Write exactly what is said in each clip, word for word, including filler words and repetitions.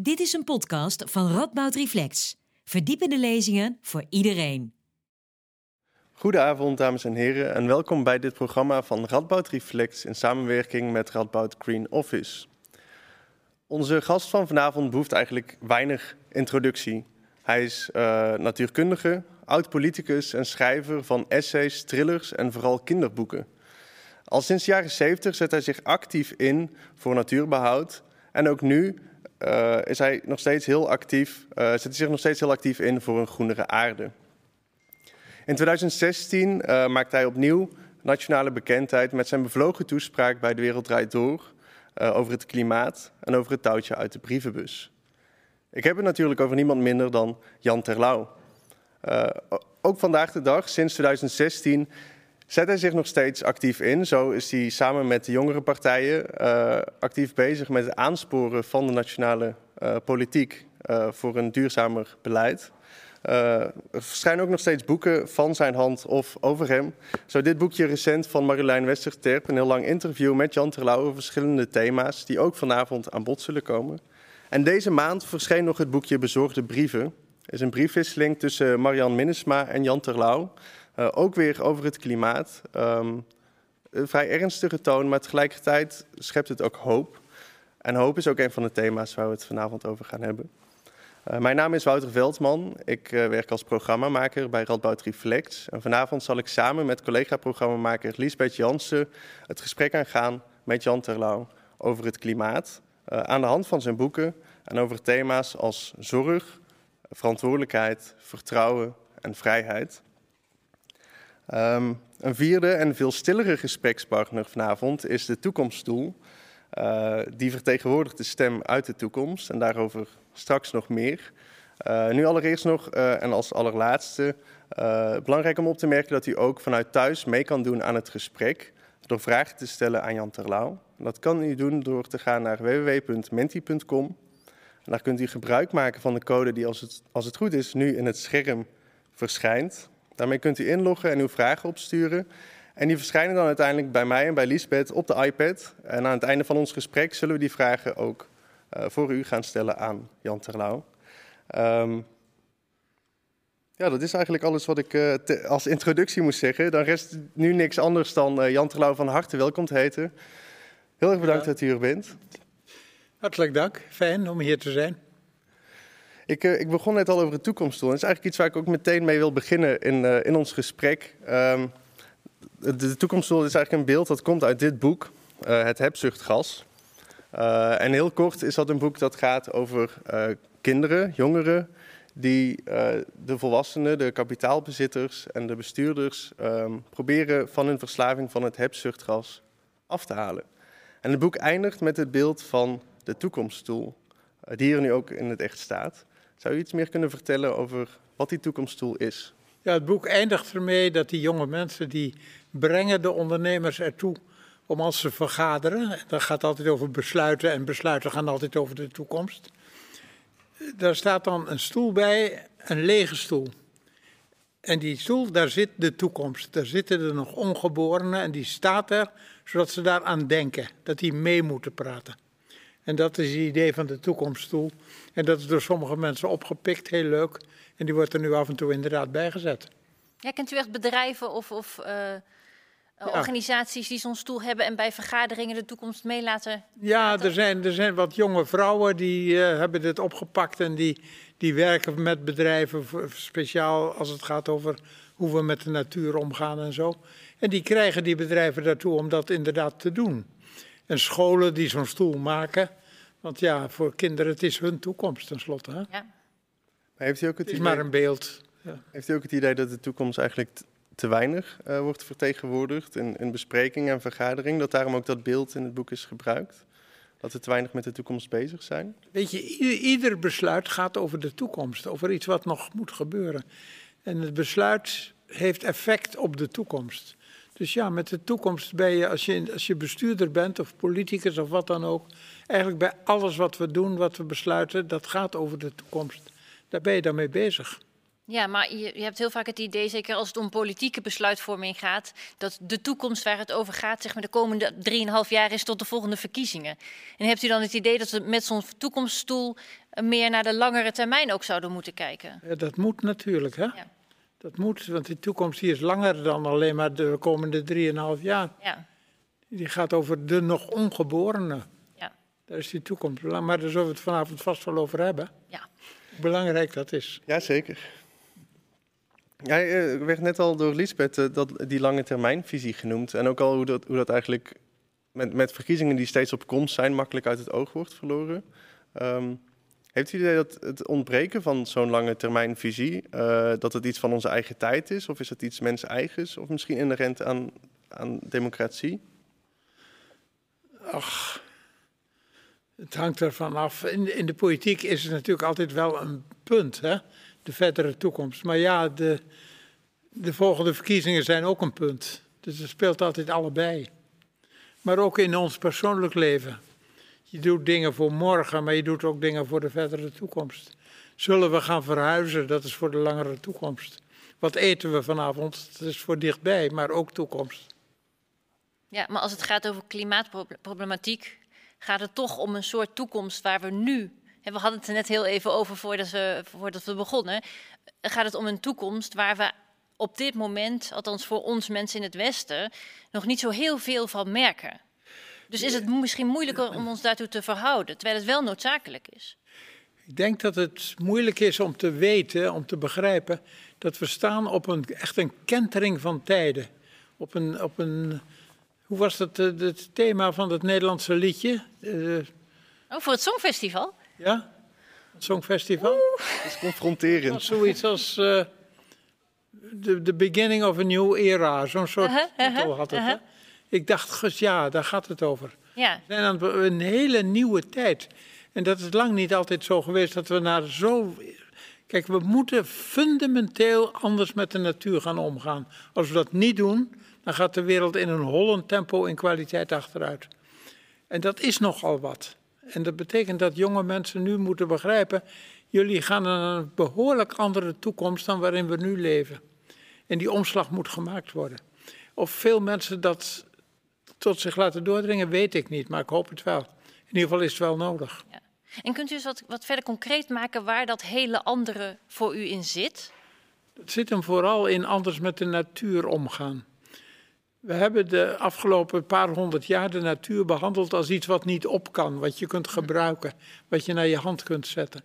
Dit is een podcast van Radboud Reflex. Verdiepende lezingen voor iedereen. Goedenavond, dames en heren, en welkom bij dit programma van Radboud Reflex in samenwerking met Radboud Green Office. Onze gast van vanavond behoeft eigenlijk weinig introductie. Hij is uh, natuurkundige, oud-politicus en schrijver van essays, thrillers en vooral kinderboeken. Al sinds de jaren zeventig zet hij zich actief in voor natuurbehoud. En ook nu uh, is hij nog steeds heel actief, uh, zet hij zich nog steeds heel actief in voor een groenere aarde. In twintig zestien uh, maakte hij opnieuw nationale bekendheid met zijn bevlogen toespraak bij De Wereld Draait Door uh, over het klimaat en over het touwtje uit de brievenbus. Ik heb het natuurlijk over niemand minder dan Jan Terlouw. Uh, ook vandaag de dag, sinds twintig zestien, zet hij zich nog steeds actief in. Zo is hij samen met de jongere partijen uh, actief bezig met het aansporen van de nationale uh, politiek uh, voor een duurzamer beleid. Uh, er verschijnen ook nog steeds boeken van zijn hand of over hem. Zo dit boekje recent van Marjolein Westerterp, een heel lang interview met Jan Terlouw over verschillende thema's die ook vanavond aan bod zullen komen. En deze maand verscheen nog het boekje Bezorgde Brieven. Is een briefwisseling tussen Marjan Minnesma en Jan Terlouw. Uh, ook weer over het klimaat. Um, een vrij ernstige toon, maar tegelijkertijd schept het ook hoop. En hoop is ook een van de thema's waar we het vanavond over gaan hebben. Uh, mijn naam is Wouter Veldman. Ik uh, werk als programmamaker bij Radboud Reflex. En vanavond zal ik samen met collega-programmamaker Liesbeth Jansen het gesprek aangaan met Jan Terlouw over het klimaat. Uh, aan de hand van zijn boeken en over thema's als zorg, verantwoordelijkheid, vertrouwen en vrijheid. Um, een vierde en veel stillere gesprekspartner vanavond is de toekomststoel. Uh, die vertegenwoordigt de stem uit de toekomst en daarover straks nog meer. Uh, nu allereerst nog uh, en als allerlaatste. Uh, belangrijk om op te merken dat u ook vanuit thuis mee kan doen aan het gesprek door vragen te stellen aan Jan Terlouw. Dat kan u doen door te gaan naar w w w punt menti punt com. En daar kunt u gebruik maken van de code die als het, als het goed is nu in het scherm verschijnt. Daarmee kunt u inloggen en uw vragen opsturen. En die verschijnen dan uiteindelijk bij mij en bij Liesbeth op de iPad. En aan het einde van ons gesprek zullen we die vragen ook uh, voor u gaan stellen aan Jan Terlouw. Um, ja, dat is eigenlijk alles wat ik uh, te, als introductie moest zeggen. Dan rest nu niks anders dan uh, Jan Terlouw van harte welkom te heten. Heel erg bedankt ja. dat u hier bent. Hartelijk dank. Fijn om hier te zijn. Ik, uh, ik begon net al over de toekomststoel. Dat is eigenlijk iets waar ik ook meteen mee wil beginnen in, uh, in ons gesprek. Um, de, de toekomststoel is eigenlijk een beeld dat komt uit dit boek, uh, Het Hebzuchtgas. Uh, en heel kort is dat een boek dat gaat over uh, kinderen, jongeren, die uh, de volwassenen, de kapitaalbezitters en de bestuurders um, proberen van hun verslaving van het hebzuchtgas af te halen. En het boek eindigt met het beeld van de toekomststoel, die hier nu ook in het echt staat. Zou u iets meer kunnen vertellen over wat die toekomststoel is? Ja, het boek eindigt ermee dat die jonge mensen, die brengen de ondernemers ertoe om als ze vergaderen, dat gaat altijd over besluiten en besluiten gaan altijd over de toekomst. Daar staat dan een stoel bij, een lege stoel. En die stoel, daar zit de toekomst. Daar zitten er nog ongeborenen en die staat er, zodat ze daaraan denken, dat die mee moeten praten. En dat is het idee van de toekomststoel. En dat is door sommige mensen opgepikt, heel leuk. En die wordt er nu af en toe inderdaad bijgezet. Ja, kent u echt bedrijven of, of uh, ja. organisaties die zo'n stoel hebben en bij vergaderingen de toekomst mee laten? Ja, er zijn, er zijn wat jonge vrouwen die uh, hebben dit opgepakt en die, die werken met bedrijven, speciaal als het gaat over hoe we met de natuur omgaan en zo. En die krijgen die bedrijven daartoe om dat inderdaad te doen. En scholen die zo'n stoel maken. Want ja, voor kinderen, het is hun toekomst tenslotte. Hè? Ja. Maar heeft u ook het, het is idee, maar een beeld. Ja. Heeft u ook het idee dat de toekomst eigenlijk te weinig uh, wordt vertegenwoordigd in, in bespreking en vergadering? Dat daarom ook dat beeld in het boek is gebruikt? Dat we te weinig met de toekomst bezig zijn? Weet je, ieder, ieder besluit gaat over de toekomst. Over iets wat nog moet gebeuren. En het besluit heeft effect op de toekomst. Dus ja, met de toekomst ben je als, je, als je bestuurder bent of politicus of wat dan ook, eigenlijk bij alles wat we doen, wat we besluiten, dat gaat over de toekomst. Daar ben je dan mee bezig. Ja, maar je, je hebt heel vaak het idee, zeker als het om politieke besluitvorming gaat, dat de toekomst waar het over gaat, zeg maar de komende drieënhalf jaar is tot de volgende verkiezingen. En hebt u dan het idee dat we met zo'n toekomststoel meer naar de langere termijn ook zouden moeten kijken. Ja, dat moet natuurlijk, hè? Ja. Dat moet, want die toekomst hier is langer dan alleen maar de komende drieënhalf jaar. Ja. Die gaat over de nog ongeborenen. Ja. Daar is die toekomst. Maar daar zullen we het vanavond vast wel over hebben. Ja. Hoe belangrijk dat is. Jazeker. Ja, er werd net al door Liesbeth dat, die lange termijnvisie genoemd. En ook al hoe dat, hoe dat eigenlijk met, met verkiezingen die steeds op komst zijn makkelijk uit het oog wordt verloren. Um, Heeft u het idee dat het ontbreken van zo'n lange termijnvisie, uh, dat het iets van onze eigen tijd is? Of is het iets mens-eigens? Of misschien inherent aan, aan democratie? Ach, het hangt ervan af. In, in de politiek is het natuurlijk altijd wel een punt, hè? De verdere toekomst. Maar ja, de, de volgende verkiezingen zijn ook een punt. Dus het speelt altijd allebei. Maar ook in ons persoonlijk leven. Je doet dingen voor morgen, maar je doet ook dingen voor de verdere toekomst. Zullen we gaan verhuizen? Dat is voor de langere toekomst. Wat eten we vanavond? Dat is voor dichtbij, maar ook toekomst. Ja, maar als het gaat over klimaatproblematiek, gaat het toch om een soort toekomst waar we nu... En we hadden het er net heel even over voordat we, voordat we begonnen. Gaat het om een toekomst waar we op dit moment, althans voor ons mensen in het Westen, nog niet zo heel veel van merken. Dus is het misschien moeilijker om ons daartoe te verhouden, terwijl het wel noodzakelijk is? Ik denk dat het moeilijk is om te weten, om te begrijpen, dat we staan op een, echt een kentering van tijden. Op een, op een, hoe was dat het thema van het Nederlandse liedje? Uh, oh, voor het Songfestival? Ja, het Songfestival. Oeh. Dat is confronterend. Dat is zoiets als uh, the, the beginning of a new era, zo'n soort uh-huh, uh-huh, titel had het, uh-huh. hè? Ik dacht, ja, daar gaat het over. Ja. We zijn aan een hele nieuwe tijd. En dat is lang niet altijd zo geweest dat we naar zo... Kijk, we moeten fundamenteel anders met de natuur gaan omgaan. Als we dat niet doen, dan gaat de wereld in een hollend tempo in kwaliteit achteruit. En dat is nogal wat. En dat betekent dat jonge mensen nu moeten begrijpen... jullie gaan naar een behoorlijk andere toekomst dan waarin we nu leven. En die omslag moet gemaakt worden. Of veel mensen dat... tot zich laten doordringen, weet ik niet, maar ik hoop het wel. In ieder geval is het wel nodig. Ja. En kunt u eens wat, wat verder concreet maken waar dat hele andere voor u in zit? Het zit hem vooral in anders met de natuur omgaan. We hebben de afgelopen paar honderd jaar de natuur behandeld als iets wat niet op kan, wat je kunt gebruiken, wat je naar je hand kunt zetten.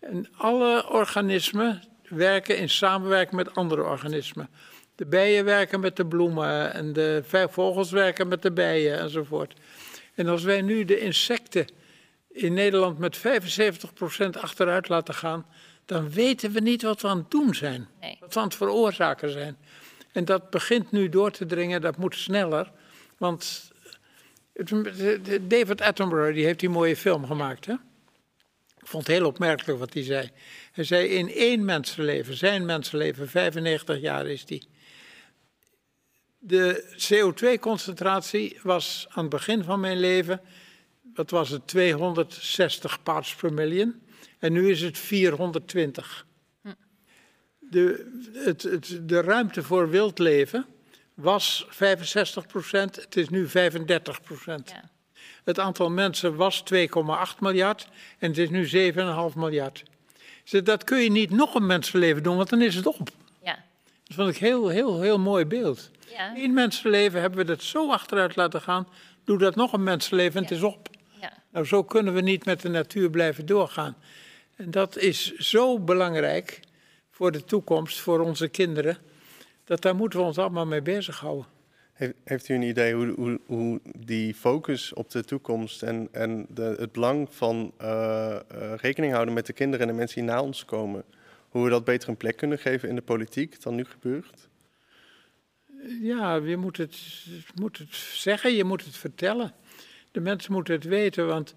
En alle organismen werken in samenwerking met andere organismen. De bijen werken met de bloemen en de vogels werken met de bijen enzovoort. En als wij nu de insecten in Nederland met vijfenzeventig procent achteruit laten gaan... dan weten we niet wat we aan het doen zijn, nee. Wat we aan het veroorzaken zijn. En dat begint nu door te dringen, dat moet sneller. Want David Attenborough die heeft die mooie film gemaakt, hè? Ik vond het heel opmerkelijk wat hij zei. Hij zei in één mensenleven, zijn mensenleven, vijfennegentig jaar is die... De C O twee concentratie was aan het begin van mijn leven, dat was het tweehonderdzestig parts per million. En nu is het vierhonderdtwintig. De, het, het, de ruimte voor wild leven was vijfenzestig procent, het is nu vijfendertig procent. Ja. Het aantal mensen was twee komma acht miljard en het is nu zeven komma vijf miljard. Dus dat kun je niet nog een mensenleven doen, want dan is het op. Ja. Dat vond ik een heel, heel, heel mooi beeld. Ja. In mensenleven hebben we dat zo achteruit laten gaan. Doe dat nog een mensenleven en ja. Het is op. Ja. Nou, zo kunnen we niet met de natuur blijven doorgaan. En dat is zo belangrijk voor de toekomst, voor onze kinderen. Dat daar moeten we ons allemaal mee bezighouden. Heeft, heeft u een idee hoe, hoe, hoe die focus op de toekomst en, en de, het belang van uh, uh, rekening houden met de kinderen en de mensen die na ons komen. Hoe we dat beter een plek kunnen geven in de politiek dan nu gebeurt? Ja, je moet het, moet het zeggen, je moet het vertellen. De mensen moeten het weten, want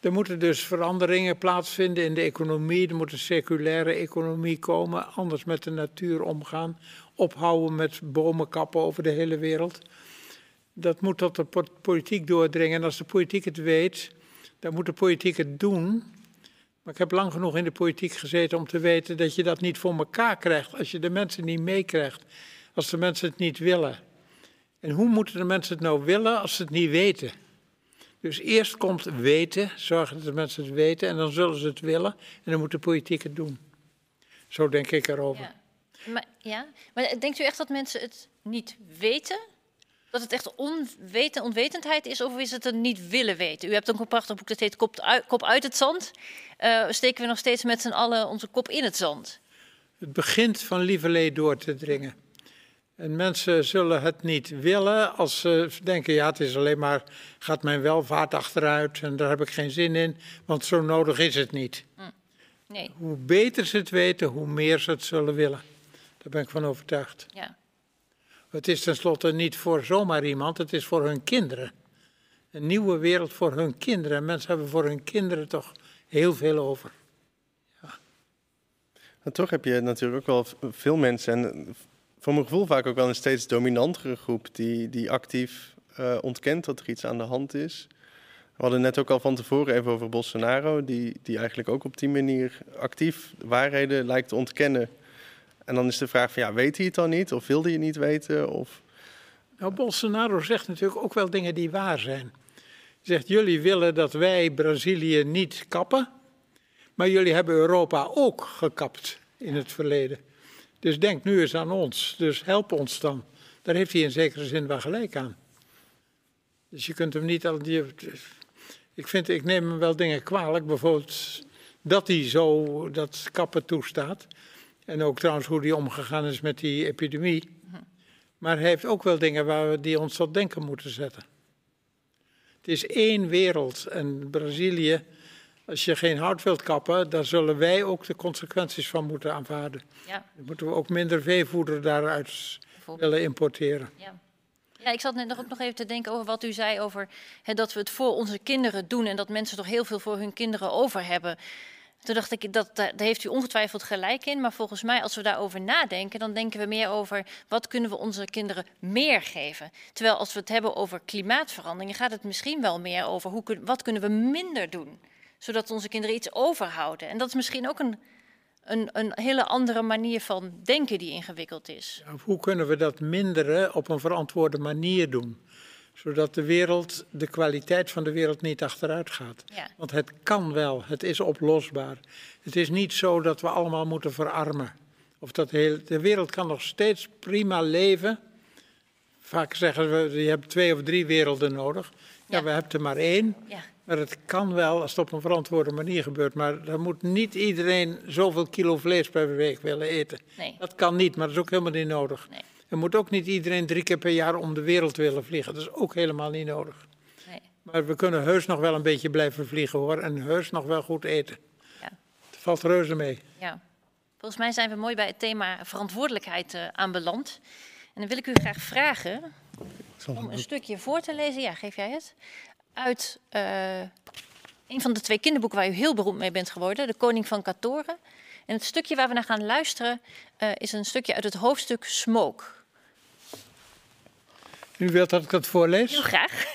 er moeten dus veranderingen plaatsvinden in de economie. Er moet een circulaire economie komen, anders met de natuur omgaan. Ophouden met bomenkappen over de hele wereld. Dat moet tot de politiek doordringen. En als de politiek het weet, dan moet de politiek het doen. Maar ik heb lang genoeg in de politiek gezeten om te weten dat je dat niet voor elkaar krijgt. Als je de mensen niet meekrijgt. Als de mensen het niet willen. En hoe moeten de mensen het nou willen als ze het niet weten? Dus eerst komt weten, zorgen dat de mensen het weten en dan zullen ze het willen. En dan moet de politiek het doen. Zo denk ik erover. Ja. Maar, ja. maar denkt u echt dat mensen het niet weten? Dat het echt onweten, onwetendheid is of is het er niet willen weten? U hebt ook een prachtig boek dat heet Kop uit, Kop uit het zand. Uh, steken we nog steeds met z'n allen onze kop in het zand? Het begint van lieverlee door te dringen. En mensen zullen het niet willen als ze denken, ja, het is alleen maar, gaat mijn welvaart achteruit en daar heb ik geen zin in, want zo nodig is het niet. Nee. Hoe beter ze het weten, hoe meer ze het zullen willen. Daar ben ik van overtuigd. Ja. Het is tenslotte niet voor zomaar iemand, het is voor hun kinderen. Een nieuwe wereld voor hun kinderen. En mensen hebben voor hun kinderen toch heel veel over. Ja. En toch heb je natuurlijk ook wel veel mensen, en voor mijn gevoel vaak ook wel een steeds dominantere groep, die, die actief uh, ontkent dat er iets aan de hand is. We hadden net ook al van tevoren even over Bolsonaro, die, die eigenlijk ook op die manier actief waarheden lijkt te ontkennen. En dan is de vraag van, ja, weet hij het dan niet? Of wil hij het niet weten? Of... Nou, Bolsonaro zegt natuurlijk ook wel dingen die waar zijn. Hij zegt, jullie willen dat wij Brazilië niet kappen, maar jullie hebben Europa ook gekapt in het verleden. Dus denk nu eens aan ons, dus help ons dan. Daar heeft hij in zekere zin wel gelijk aan. Dus je kunt hem niet... al die... Ik vind, ik neem hem wel dingen kwalijk, bijvoorbeeld dat hij zo dat kappen toestaat. En ook trouwens hoe hij omgegaan is met die epidemie. Maar hij heeft ook wel dingen waar we die ons tot denken moeten zetten. Het is één wereld en Brazilië, als je geen hout wilt kappen, daar zullen wij ook de consequenties van moeten aanvaarden. Ja. Dan moeten we ook minder veevoeder daaruit willen importeren. Ja. Ja, ik zat net nog, ook nog even te denken over wat u zei over hè, dat we het voor onze kinderen doen en dat mensen toch heel veel voor hun kinderen over hebben. Toen dacht ik, dat, daar heeft u ongetwijfeld gelijk in. Maar volgens mij, als we daarover nadenken, dan denken we meer over wat kunnen we onze kinderen meer geven. Terwijl als we het hebben over klimaatverandering, gaat het misschien wel meer over hoe, wat kunnen we minder doen. Zodat onze kinderen iets overhouden. En dat is misschien ook een, een, een hele andere manier van denken die ingewikkeld is. Ja, hoe kunnen we dat minderen op een verantwoorde manier doen? Zodat de wereld, de kwaliteit van de wereld niet achteruit gaat. Ja. Want het kan wel, het is oplosbaar. Het is niet zo dat we allemaal moeten verarmen. Of dat de, hele, de wereld kan nog steeds prima leven. Vaak zeggen we, je hebt twee of drie werelden nodig. Ja, ja. We hebben er maar één. Ja. Maar het kan wel als het op een verantwoorde manier gebeurt. Maar dan moet niet iedereen zoveel kilo vlees per week willen eten. Nee. Dat kan niet, maar dat is ook helemaal niet nodig. Nee. Er moet ook niet iedereen drie keer per jaar om de wereld willen vliegen. Dat is ook helemaal niet nodig. Nee. Maar we kunnen heus nog wel een beetje blijven vliegen, hoor. En heus nog wel goed eten. Ja. Het valt reuze mee. Ja. Volgens mij zijn we mooi bij het thema verantwoordelijkheid uh, aanbeland. En dan wil ik u graag vragen om een stukje voor te lezen. Ja, geef jij het? Uit uh, een van de twee kinderboeken waar u heel beroemd mee bent geworden. De Koning van Katoren. En het stukje waar we naar gaan luisteren uh, is een stukje uit het hoofdstuk Smoke. U wilt dat ik dat voorlees? Heel graag.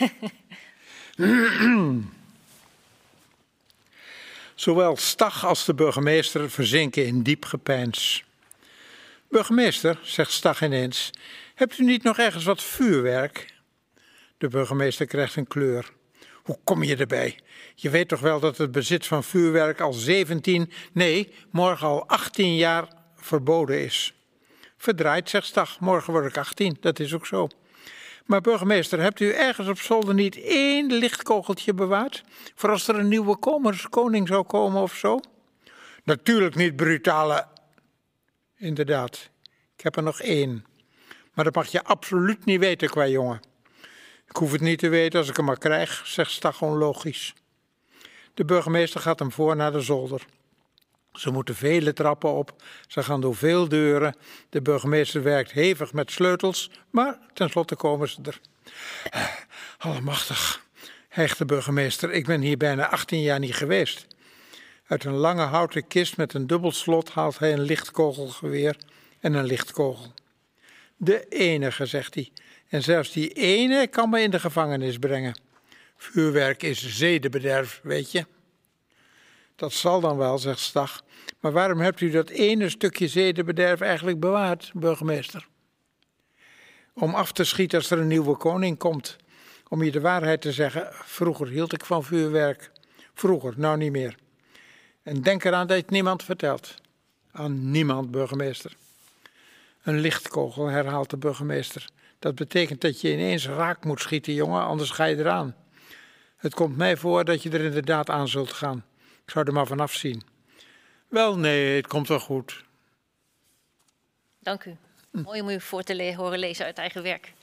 Zowel Stag als de burgemeester verzinken in diep gepeins. Burgemeester, zegt Stag ineens, hebt u niet nog ergens wat vuurwerk? De burgemeester krijgt een kleur. Hoe kom je erbij? Je weet toch wel dat het bezit van vuurwerk al zeventien, nee, morgen al achttien jaar verboden is. Verdraaid, zegt Stag, morgen word ik achttien, dat is ook zo. Maar burgemeester, hebt u ergens op zolder niet één lichtkogeltje bewaard? Voor als er een nieuwe koning zou komen of zo? Natuurlijk niet, brutale... Inderdaad, ik heb er nog één. Maar dat mag je absoluut niet weten, kwajongen. Ik hoef het niet te weten als ik hem maar krijg, zegt Stag onlogisch. De burgemeester gaat hem voor naar de zolder. Ze moeten vele trappen op, ze gaan door veel deuren. De burgemeester werkt hevig met sleutels, maar tenslotte komen ze er. Allemachtig, hijgt de burgemeester, ik ben hier bijna achttien jaar niet geweest. Uit een lange houten kist met een dubbel slot haalt hij een lichtkogelgeweer en een lichtkogel. De enige, zegt hij, en zelfs die ene kan me in de gevangenis brengen. Vuurwerk is zedenbederf, weet je. Dat zal dan wel, zegt Stag. Maar waarom hebt u dat ene stukje zedenbederf eigenlijk bewaard, burgemeester? Om af te schieten als er een nieuwe koning komt. Om je de waarheid te zeggen, vroeger hield ik van vuurwerk. Vroeger, nou niet meer. En denk eraan dat je het niemand vertelt. Aan niemand, burgemeester. Een lichtkogel, herhaalt de burgemeester. Dat betekent dat je ineens raak moet schieten, jongen, anders ga je eraan. Het komt mij voor dat je er inderdaad aan zult gaan. Ik zou er maar vanaf zien. Wel, nee, het komt wel goed. Dank u. Hm. Mooi om u voor te le- horen lezen uit eigen werk.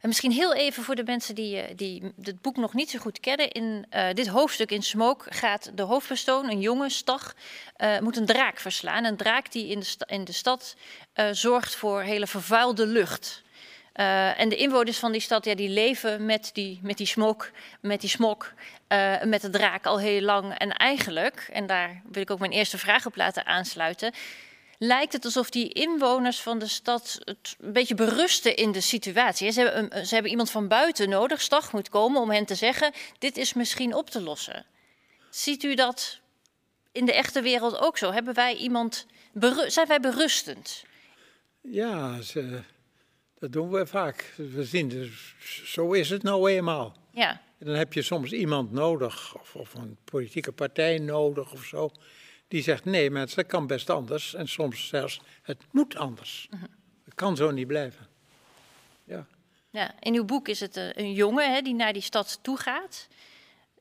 En misschien heel even voor de mensen die, die het boek nog niet zo goed kennen. In uh, dit hoofdstuk in Smoke gaat de hoofdpersoon, een jonge stag, uh, moet een draak verslaan. Een draak die in de, sta- in de stad uh, zorgt voor hele vervuilde lucht. Uh, en de inwoners van die stad, ja, die leven met die, met die smok, met die smok, uh, met de draak al heel lang. En eigenlijk, en daar wil ik ook mijn eerste vraag op laten aansluiten, lijkt het alsof die inwoners van de stad het een beetje berusten in de situatie. Ze hebben, een, ze hebben iemand van buiten nodig, stag moet komen, om hen te zeggen, dit is misschien op te lossen. Ziet u dat in de echte wereld ook zo? Hebben wij iemand beru- zijn wij berustend? Ja, ze, dat doen we vaak. We zien, dus, zo is het nou eenmaal. Ja. En dan heb je soms iemand nodig, of, of een politieke partij nodig of zo. Die zegt, nee mensen, dat kan best anders. En soms zelfs, het moet anders. Uh-huh. Het kan zo niet blijven. Ja. Ja, in uw boek is het een, een jongen hè, die naar die stad toe gaat.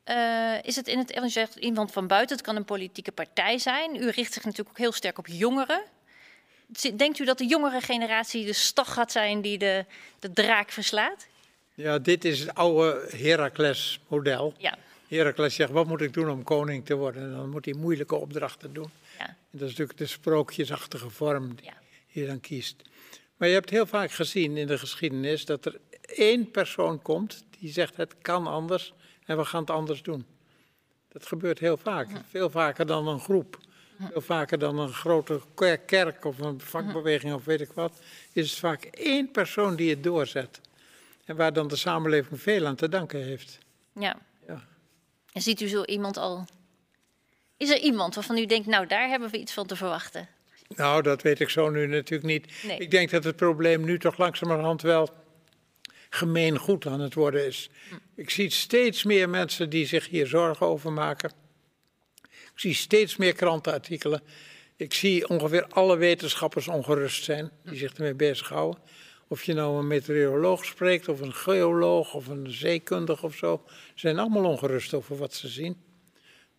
Uh, is het in het, u zegt iemand van buiten, het kan een politieke partij zijn. U richt zich natuurlijk ook heel sterk op jongeren. Denkt u dat de jongere generatie de stag gaat zijn die de, de draak verslaat? Ja, dit is het oude Heracles model. Ja. Heracles zegt, wat moet ik doen om koning te worden? En dan moet hij moeilijke opdrachten doen. Ja. En dat is natuurlijk de sprookjesachtige vorm die ja. je dan kiest. Maar je hebt heel vaak gezien in de geschiedenis dat er één persoon komt die zegt, het kan anders en we gaan het anders doen. Dat gebeurt heel vaak. Mm-hmm. Veel vaker dan een groep. Mm-hmm. Veel vaker dan een grote kerk of een vakbeweging mm-hmm. of weet ik wat. Is het vaak één persoon die het doorzet. En waar dan de samenleving veel aan te danken heeft. Ja. En ziet u zo iemand al? Is er iemand waarvan u denkt, nou daar hebben we iets van te verwachten? Nou, dat weet ik zo nu natuurlijk niet. Nee. Ik denk dat het probleem nu toch langzamerhand wel gemeengoed aan het worden is. Hm. Ik zie steeds meer mensen die zich hier zorgen over maken. Ik zie steeds meer krantenartikelen. Ik zie ongeveer alle wetenschappers ongerust zijn die zich ermee bezighouden. Of je nou een meteoroloog spreekt, of een geoloog, of een zeekundige of zo. Ze zijn allemaal ongerust over wat ze zien.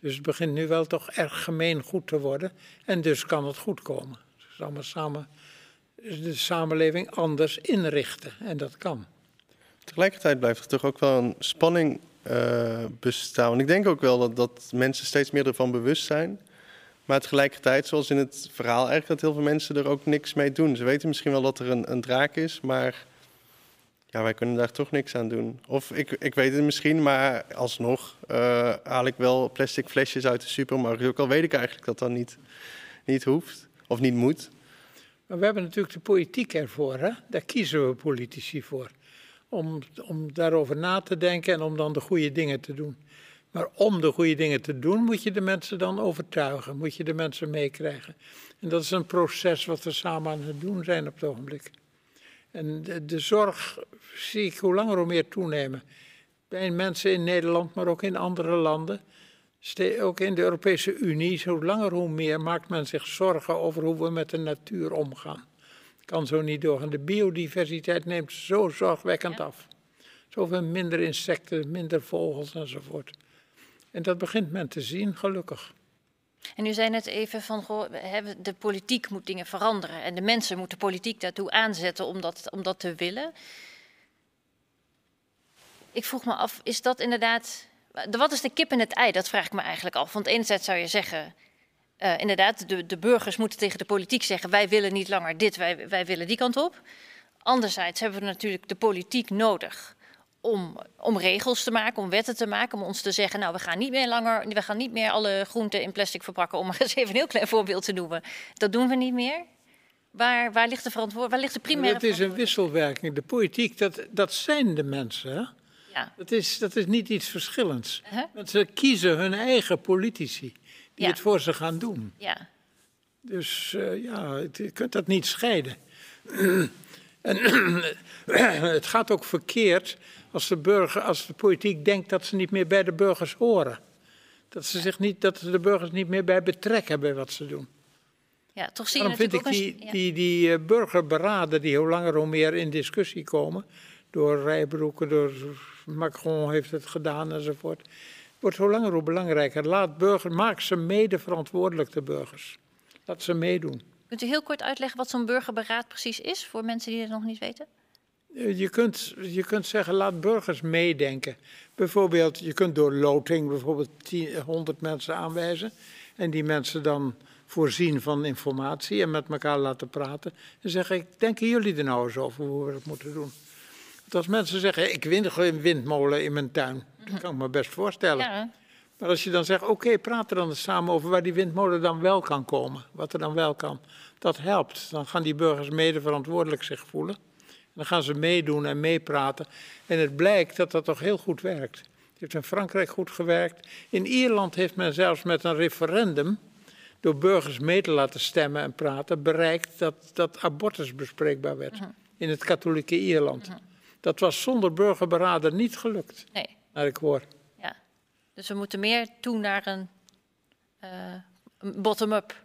Dus het begint nu wel toch erg gemeengoed te worden. En dus kan het goed komen. Dus allemaal samen de samenleving anders inrichten. En dat kan. Tegelijkertijd blijft er toch ook wel een spanning uh, bestaan. En ik denk ook wel dat, dat mensen steeds meer ervan bewust zijn. Maar tegelijkertijd, zoals in het verhaal eigenlijk, dat heel veel mensen er ook niks mee doen. Ze weten misschien wel dat er een, een draak is, maar ja, wij kunnen daar toch niks aan doen. Of ik, ik weet het misschien, maar alsnog uh, haal ik wel plastic flesjes uit de supermarkt. Ook al weet ik eigenlijk dat dat niet, niet hoeft of niet moet. Maar we hebben natuurlijk de politiek ervoor, hè? Daar kiezen we politici voor. Om, om daarover na te denken en om dan de goede dingen te doen. Maar om de goede dingen te doen, moet je de mensen dan overtuigen. Moet je de mensen meekrijgen. En dat is een proces wat we samen aan het doen zijn op het ogenblik. En de, de zorg zie ik hoe langer hoe meer toenemen. Bij mensen in Nederland, maar ook in andere landen. Ook in de Europese Unie, hoe langer hoe meer maakt men zich zorgen over hoe we met de natuur omgaan. Kan zo niet doorgaan. De biodiversiteit neemt zo zorgwekkend ja. af. Zoveel minder insecten, minder vogels enzovoort. En dat begint men te zien, gelukkig. En u zei net even van, goh, de politiek moet dingen veranderen. En de mensen moeten de politiek daartoe aanzetten om dat, om dat te willen. Ik vroeg me af, is dat inderdaad... Wat is de kip en het ei? Dat vraag ik me eigenlijk af. Want enerzijds zou je zeggen... Uh, inderdaad, de, de burgers moeten tegen de politiek zeggen... wij willen niet langer dit, wij, wij willen die kant op. Anderzijds hebben we natuurlijk de politiek nodig... Om, om regels te maken, om wetten te maken, om ons te zeggen... nou, we gaan niet meer langer, we gaan niet meer alle groenten in plastic verpakken... om maar eens even een heel klein voorbeeld te noemen. Dat doen we niet meer. Waar, waar ligt de verantwoordelijkheid? Waar ligt de primaire Het is een wisselwerking. De politiek, dat, dat zijn de mensen. Hè? Ja. Dat is, dat is niet iets verschillends. Uh-huh. Mensen kiezen hun eigen politici die ja. het voor ze gaan doen. Ja. Dus uh, ja, je kunt dat niet scheiden. En het gaat ook verkeerd als de burger, als de politiek denkt dat ze niet meer bij de burgers horen. Dat ze zich niet, dat ze de burgers niet meer bij betrekken bij wat ze doen. Ja, toch zie je Daarom natuurlijk vind ik die, die, die burgerberaden die hoe langer hoe meer in discussie komen. Door Rijbroek, door Macron heeft het gedaan enzovoort. Wordt hoe langer hoe belangrijker. Laat burger, maak ze mede verantwoordelijk, de burgers. Laat ze meedoen. Kunt u heel kort uitleggen wat zo'n burgerberaad precies is, voor mensen die het nog niet weten? Je kunt, je kunt zeggen, laat burgers meedenken. Bijvoorbeeld, je kunt door loting bijvoorbeeld honderd mensen aanwijzen. En die mensen dan voorzien van informatie en met elkaar laten praten. En zeggen, ik, denken jullie er nou eens over hoe we dat moeten doen? Want als mensen zeggen, ik win een windmolen in mijn tuin. Dat kan ik me best voorstellen. Ja. Maar als je dan zegt, oké, okay, praat er dan eens samen over waar die windmolen dan wel kan komen. Wat er dan wel kan. Dat helpt. Dan gaan die burgers mede verantwoordelijk zich voelen. En dan gaan ze meedoen en meepraten. En het blijkt dat dat toch heel goed werkt. Het heeft in Frankrijk goed gewerkt. In Ierland heeft men zelfs met een referendum, door burgers mee te laten stemmen en praten, bereikt dat, dat abortus bespreekbaar werd. Uh-huh. In het katholieke Ierland. Uh-huh. Dat was zonder burgerberaden niet gelukt. Nee. Naar ik hoor. Ja. Dus we moeten meer toe naar een uh, bottom-up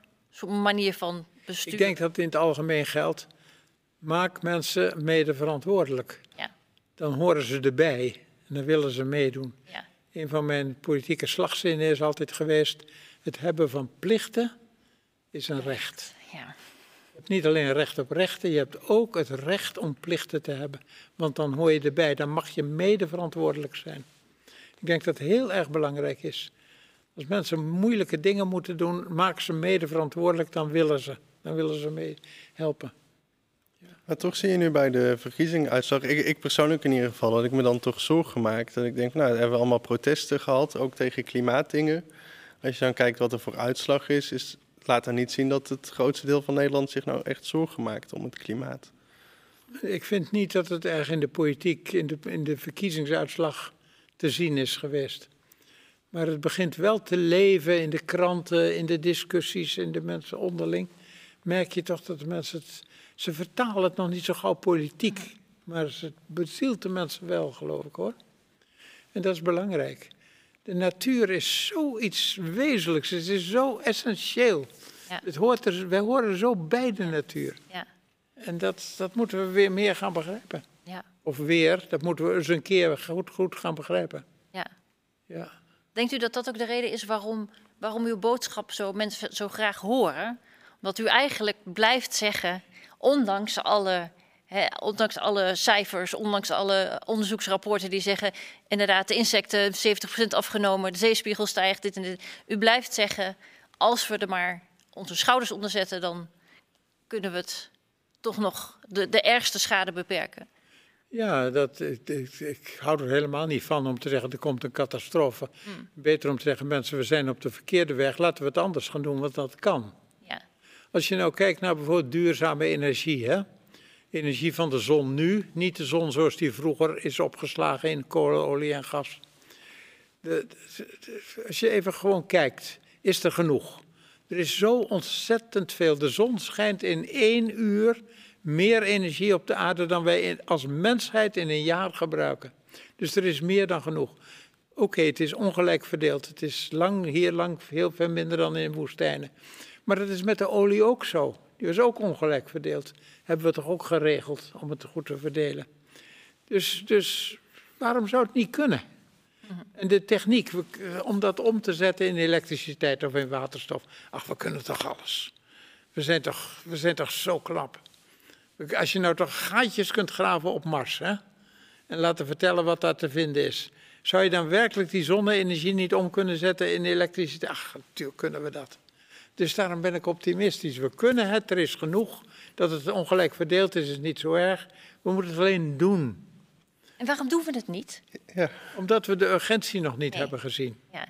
manier van bestuur. Ik denk dat het in het algemeen geldt. Maak mensen mede verantwoordelijk. Ja. Dan horen ze erbij en dan willen ze meedoen. Ja. Een van mijn politieke slagzinnen is altijd geweest: het hebben van plichten is een recht. Ja. Je hebt niet alleen recht op rechten, je hebt ook het recht om plichten te hebben. Want dan hoor je erbij, dan mag je mede verantwoordelijk zijn. Ik denk dat het heel erg belangrijk is. Als mensen moeilijke dingen moeten doen, maak ze mede verantwoordelijk, dan willen ze. Dan willen ze mee helpen. Maar toch zie je nu bij de verkiezingsuitslag, ik, ik persoonlijk in ieder geval, dat ik me dan toch zorgen maak. Dat ik denk, nou, hebben we allemaal protesten gehad, ook tegen klimaatdingen. Als je dan kijkt wat er voor uitslag is, is laat dan niet zien dat het grootste deel van Nederland zich nou echt zorgen maakt om het klimaat. Ik vind niet dat het erg in de politiek, in de, in de verkiezingsuitslag te zien is geweest. Maar het begint wel te leven in de kranten, in de discussies, in de mensen onderling. Merk je toch dat de mensen het... Ze vertalen het nog niet zo gauw politiek, maar het bezielt de mensen wel, geloof ik hoor. En dat is belangrijk. De natuur is zoiets wezenlijks, het is zo essentieel. Ja. Het hoort er, wij horen zo bij de natuur. Ja. En dat, dat moeten we weer meer gaan begrijpen. Ja. Of weer, dat moeten we eens een keer goed, goed gaan begrijpen. Ja. Ja. Denkt u dat dat ook de reden is waarom, waarom uw boodschap zo, mensen zo graag horen? Omdat u eigenlijk blijft zeggen... Ondanks alle, he, ondanks alle cijfers, ondanks alle onderzoeksrapporten die zeggen... inderdaad, de insecten zeventig procent afgenomen, de zeespiegel stijgt, dit en dit. U blijft zeggen, als we er maar onze schouders onder zetten... dan kunnen we het toch nog de, de ergste schade beperken. Ja, dat, ik, ik, ik hou er helemaal niet van om te zeggen, er komt een catastrofe. Hmm. Beter om te zeggen, mensen, we zijn op de verkeerde weg. Laten we het anders gaan doen, want dat kan. Als je nou kijkt naar bijvoorbeeld duurzame energie, hè? Energie van de zon nu, niet de zon zoals die vroeger is opgeslagen in kolen, olie en gas. De, de, de, als je even gewoon kijkt, is er genoeg. Er is zo ontzettend veel. De zon schijnt in één uur meer energie op de aarde dan wij in, als mensheid in een jaar gebruiken. Dus er is meer dan genoeg. Oké, okay, het is ongelijk verdeeld. Het is lang, hier lang heel veel minder dan in woestijnen. Maar dat is met de olie ook zo. Die was ook ongelijk verdeeld. Hebben we toch ook geregeld om het goed te verdelen. Dus, dus waarom zou het niet kunnen? Mm-hmm. En de techniek, we, om dat om te zetten in elektriciteit of in waterstof. Ach, we kunnen toch alles. We zijn toch, we zijn toch zo knap. Als je nou toch gaatjes kunt graven op Mars, hè? En laten vertellen wat daar te vinden is. Zou je dan werkelijk die zonne-energie niet om kunnen zetten in elektriciteit? Ach, natuurlijk kunnen we dat. Dus daarom ben ik optimistisch. We kunnen het, er is genoeg. Dat het ongelijk verdeeld is, is niet zo erg. We moeten het alleen doen. En waarom doen we het niet? Ja. Omdat we de urgentie nog niet nee. hebben gezien. Ja.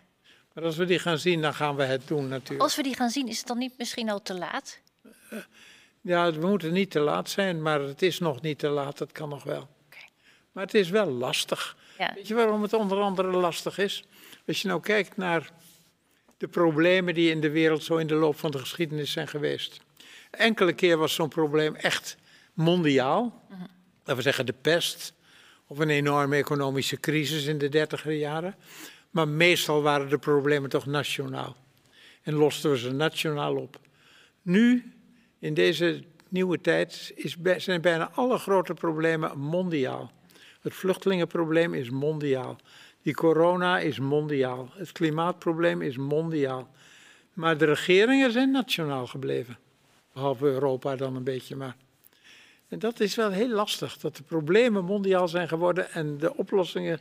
Maar als we die gaan zien, dan gaan we het doen natuurlijk. Als we die gaan zien, is het dan niet misschien al te laat? Uh, ja, we moeten niet te laat zijn, maar het is nog niet te laat. Het kan nog wel. Okay. Maar het is wel lastig. Ja. Weet je waarom het onder andere lastig is? Als je nou kijkt naar... de problemen die in de wereld zo in de loop van de geschiedenis zijn geweest. Enkele keer was zo'n probleem echt mondiaal. Uh-huh. Laten we zeggen de pest of een enorme economische crisis in de dertiger jaren. Maar meestal waren de problemen toch nationaal. En losten we ze nationaal op. Nu, in deze nieuwe tijd, is, zijn bijna alle grote problemen mondiaal. Het vluchtelingenprobleem is mondiaal. Die corona is mondiaal. Het klimaatprobleem is mondiaal. Maar de regeringen zijn nationaal gebleven. Behalve Europa dan een beetje maar. En dat is wel heel lastig, dat de problemen mondiaal zijn geworden en de oplossingen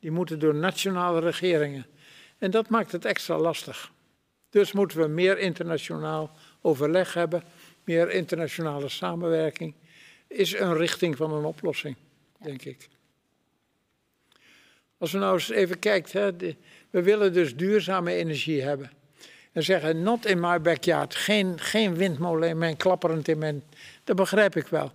die moeten door nationale regeringen. En dat maakt het extra lastig. Dus moeten we meer internationaal overleg hebben, meer internationale samenwerking. Is een richting van een oplossing, denk ik. Als we nou eens even kijken, hè, de, we willen dus duurzame energie hebben. En zeggen, not in my backyard, geen, geen windmolen in mijn, klapperend in mijn... Dat begrijp ik wel. Dan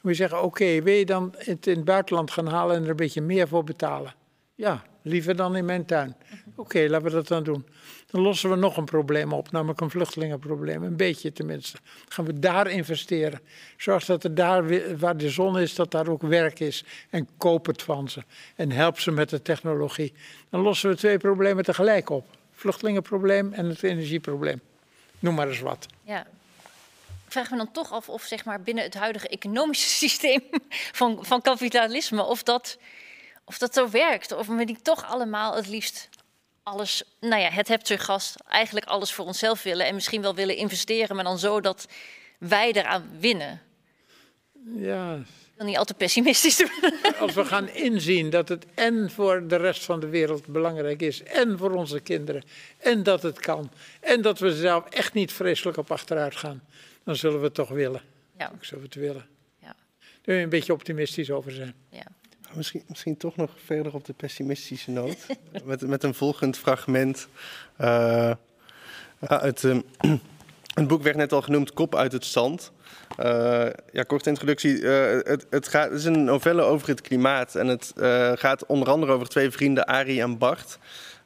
moet je zeggen, oké, okay, wil je dan het in het buitenland gaan halen en er een beetje meer voor betalen? Ja, liever dan in mijn tuin. Oké, okay, laten we dat dan doen. Dan lossen we nog een probleem op, namelijk een vluchtelingenprobleem. Een beetje tenminste. Dan gaan we daar investeren. Zorg dat er daar, waar de zon is, dat daar ook werk is. En koop het van ze. En help ze met de technologie. Dan lossen we twee problemen tegelijk op. Vluchtelingenprobleem en het energieprobleem. Noem maar eens wat. Ja. Vragen we dan toch af of zeg maar, binnen het huidige economische systeem van, van kapitalisme... Of dat, of dat zo werkt. Of we die toch allemaal het liefst alles... Nou ja, het hebzuchtgas, eigenlijk alles voor onszelf willen... en misschien wel willen investeren, maar dan zo dat wij eraan winnen. Ja. Ik wil niet al te pessimistisch doen. Als we gaan inzien dat het en voor de rest van de wereld belangrijk is... en voor onze kinderen, en dat het kan... en dat we zelf echt niet vreselijk op achteruit gaan... dan zullen we het toch willen. Ja. Ik zou het willen. Ja. Daar wil je een beetje optimistisch over zijn. Ja. Misschien, misschien toch nog verder op de pessimistische noot. met, met een volgend fragment. Uh, uit, um, het boek werd net al genoemd, Kop uit het zand. Uh, ja, korte introductie. Uh, het, het, gaat, het is een novelle over het klimaat. En het uh, gaat onder andere over twee vrienden, Arie en Bart.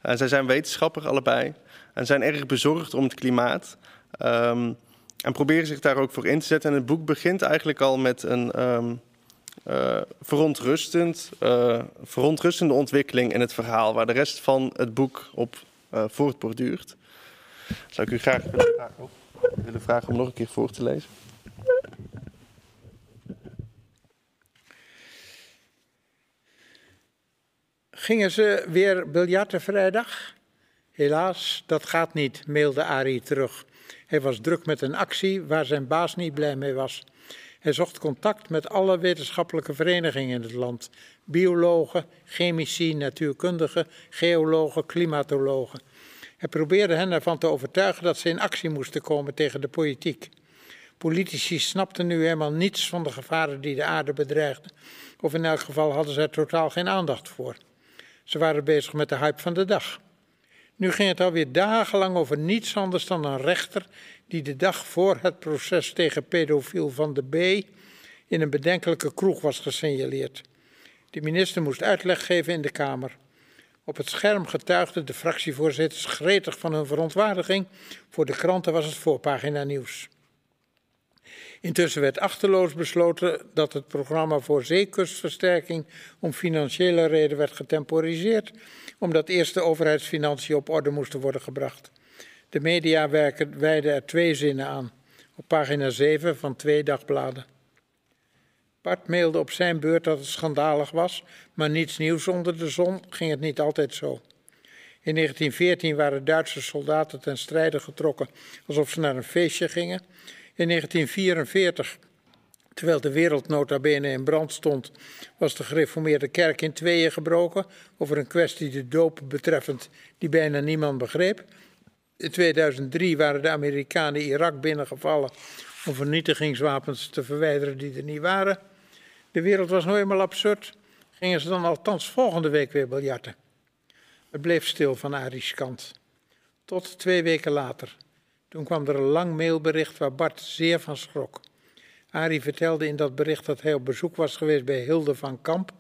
Uh, zij zijn wetenschapper allebei. En zijn erg bezorgd om het klimaat. Um, En proberen zich daar ook voor in te zetten. En het boek begint eigenlijk al met een um, uh, verontrustend, uh, verontrustende ontwikkeling in het verhaal... waar de rest van het boek op uh, voortborduurt. Zou ik u graag willen vragen, oh, willen vragen om nog een keer voor te lezen. Gingen ze weer biljarten vrijdag? Helaas, dat gaat niet, mailde Arie terug... Hij was druk met een actie waar zijn baas niet blij mee was. Hij zocht contact met alle wetenschappelijke verenigingen in het land. Biologen, chemici, natuurkundigen, geologen, klimatologen. Hij probeerde hen ervan te overtuigen dat ze in actie moesten komen tegen de politiek. Politici snapten nu helemaal niets van de gevaren die de aarde bedreigden. Of in elk geval hadden ze er totaal geen aandacht voor. Ze waren bezig met de hype van de dag. Nu ging het alweer dagenlang over niets anders dan een rechter... die de dag voor het proces tegen pedofiel Van de B... in een bedenkelijke kroeg was gesignaleerd. De minister moest uitleg geven in de Kamer. Op het scherm getuigden de fractievoorzitters gretig van hun verontwaardiging. Voor de kranten was het voorpagina nieuws. Intussen werd achteloos besloten dat het programma voor zeekustversterking... om financiële reden werd getemporiseerd... omdat eerst de overheidsfinanciën op orde moesten worden gebracht. De media wijden er twee zinnen aan, op pagina zeven van twee dagbladen. Bart mailde op zijn beurt dat het schandalig was, maar niets nieuws onder de zon ging het niet altijd zo. In negentien veertien waren Duitse soldaten ten strijde getrokken, alsof ze naar een feestje gingen. In negentien vierenveertig, terwijl de wereld nota bene in brand stond, was de gereformeerde kerk in tweeën gebroken over een kwestie de doop betreffend die bijna niemand begreep. In tweeduizend drie waren de Amerikanen Irak binnengevallen om vernietigingswapens te verwijderen die er niet waren. De wereld was nou eenmaal absurd, gingen ze dan althans volgende week weer biljarten. Het bleef stil van Aries kant. Tot twee weken later. Toen kwam er een lang mailbericht waar Bart zeer van schrok. Arie vertelde in dat bericht dat hij op bezoek was geweest bij Hilde van Kamp,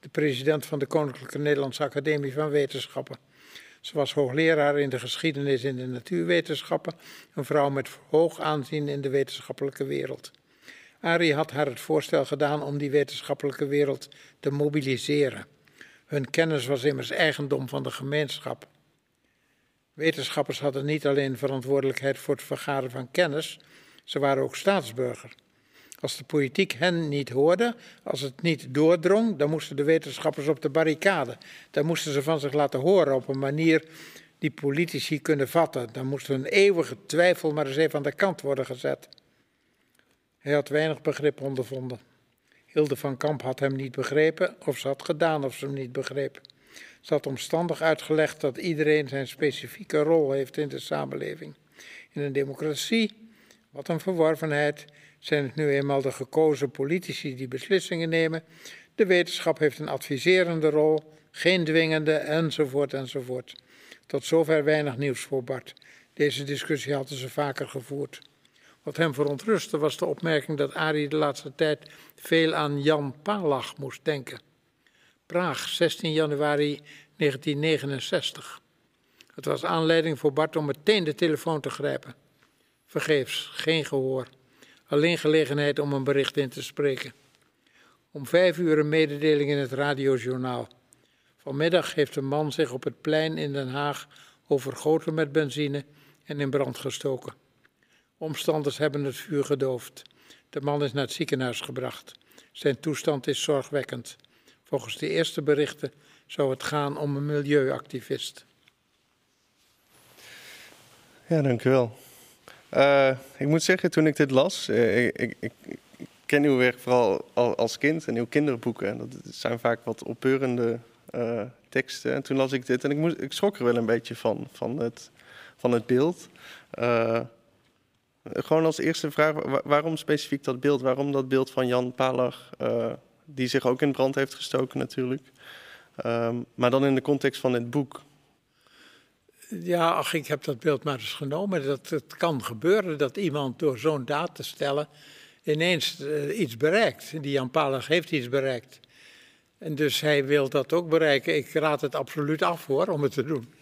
de president van de Koninklijke Nederlandse Academie van Wetenschappen. Ze was hoogleraar in de geschiedenis en de natuurwetenschappen, een vrouw met hoog aanzien in de wetenschappelijke wereld. Arie had haar het voorstel gedaan om die wetenschappelijke wereld te mobiliseren. Hun kennis was immers eigendom van de gemeenschap. Wetenschappers hadden niet alleen verantwoordelijkheid voor het vergaren van kennis, ze waren ook staatsburger. Als de politiek hen niet hoorde, als het niet doordrong, dan moesten de wetenschappers op de barricade. Dan moesten ze van zich laten horen op een manier die politici kunnen vatten. Dan moest hun eeuwige twijfel maar eens even aan de kant worden gezet. Hij had weinig begrip ondervonden. Hilde van Kamp had hem niet begrepen, of ze had gedaan of ze hem niet begreep. Ze had omstandig uitgelegd dat iedereen zijn specifieke rol heeft in de samenleving. In een democratie, wat een verworvenheid, zijn het nu eenmaal de gekozen politici die beslissingen nemen. De wetenschap heeft een adviserende rol, geen dwingende, enzovoort, enzovoort. Tot zover weinig nieuws voor Bart. Deze discussie hadden ze vaker gevoerd. Wat hem verontrustte was de opmerking dat Arie de laatste tijd veel aan Jan Palach moest denken. Praag, zestien januari negentien negenenzestig. Het was aanleiding voor Bart om meteen de telefoon te grijpen. Vergeefs, geen gehoor. Alleen gelegenheid om een bericht in te spreken. Om vijf uur een mededeling in het radiojournaal. Vanmiddag heeft een man zich op het plein in Den Haag overgoten met benzine en in brand gestoken. Omstanders hebben het vuur gedoofd. De man is naar het ziekenhuis gebracht. Zijn toestand is zorgwekkend. Volgens de eerste berichten zou het gaan om een milieuactivist. Ja, dank u wel. Uh, ik moet zeggen, toen ik dit las, uh, ik, ik, ik ken uw werk vooral al, als kind en uw kinderboeken. Dat zijn vaak wat opbeurende uh, teksten. En toen las ik dit en ik, moest, ik schrok er wel een beetje van, van, het, van het beeld. Uh, gewoon als eerste vraag, waar, waarom specifiek dat beeld? Waarom dat beeld van Jan Palach, uh, die zich ook in brand heeft gestoken natuurlijk. Um, maar dan in de context van dit boek. Ja, ach, ik heb dat beeld maar eens genomen. Dat het kan gebeuren dat iemand door zo'n daad te stellen ineens uh, iets bereikt. Die Jan Palach heeft iets bereikt. En dus hij wil dat ook bereiken. Ik raad het absoluut af, hoor, om het te doen.